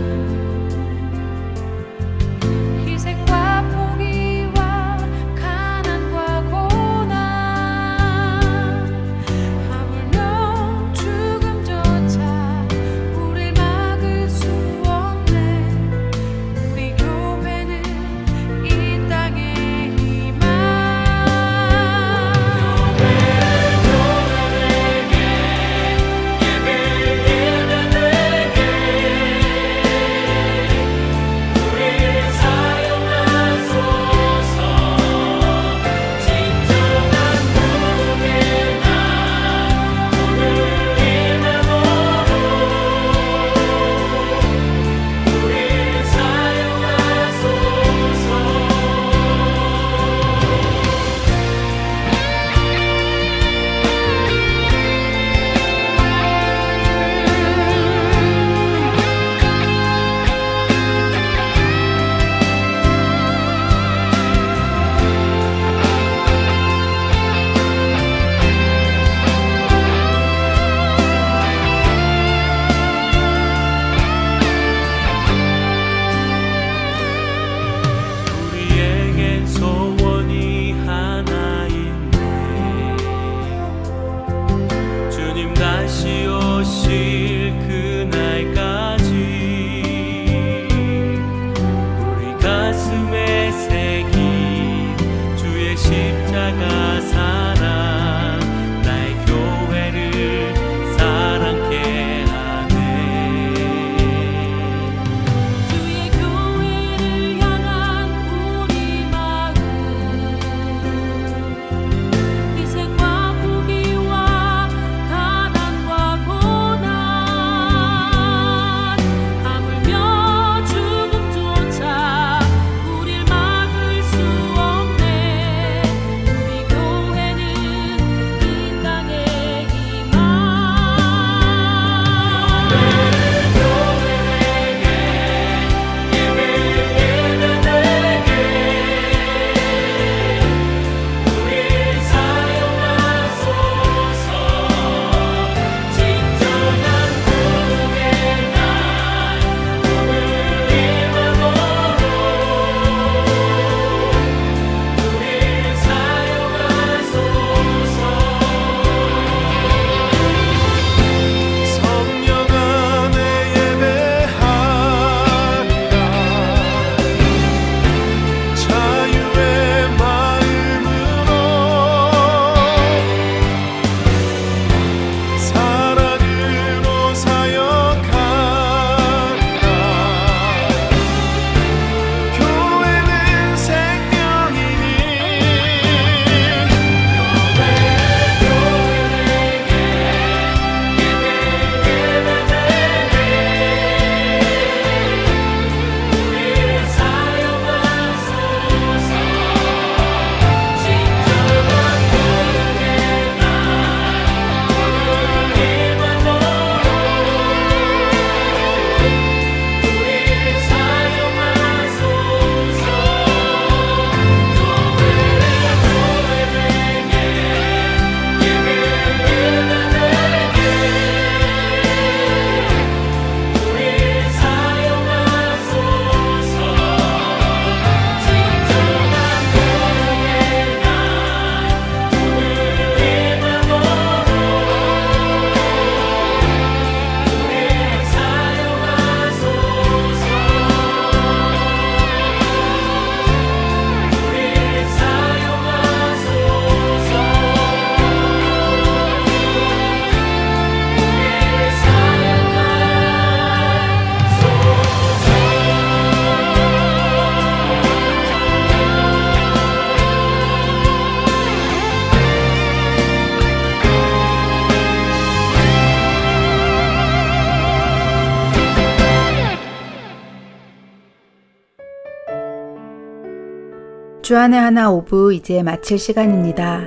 희생과 포기와 가난과 고난 하물며 죽음조차 우릴 막을 수 주안의 하나 5부 이제 마칠 시간입니다.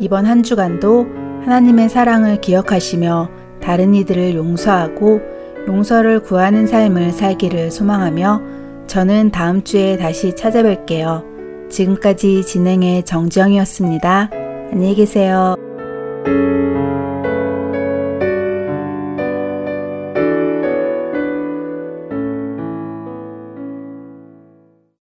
이번 한 주간도 하나님의 사랑을 기억하시며 다른 이들을 용서하고 용서를 구하는 삶을 살기를 소망하며 저는 다음 주에 다시 찾아뵐게요. 지금까지 진행의 정지영이었습니다. 안녕히 계세요.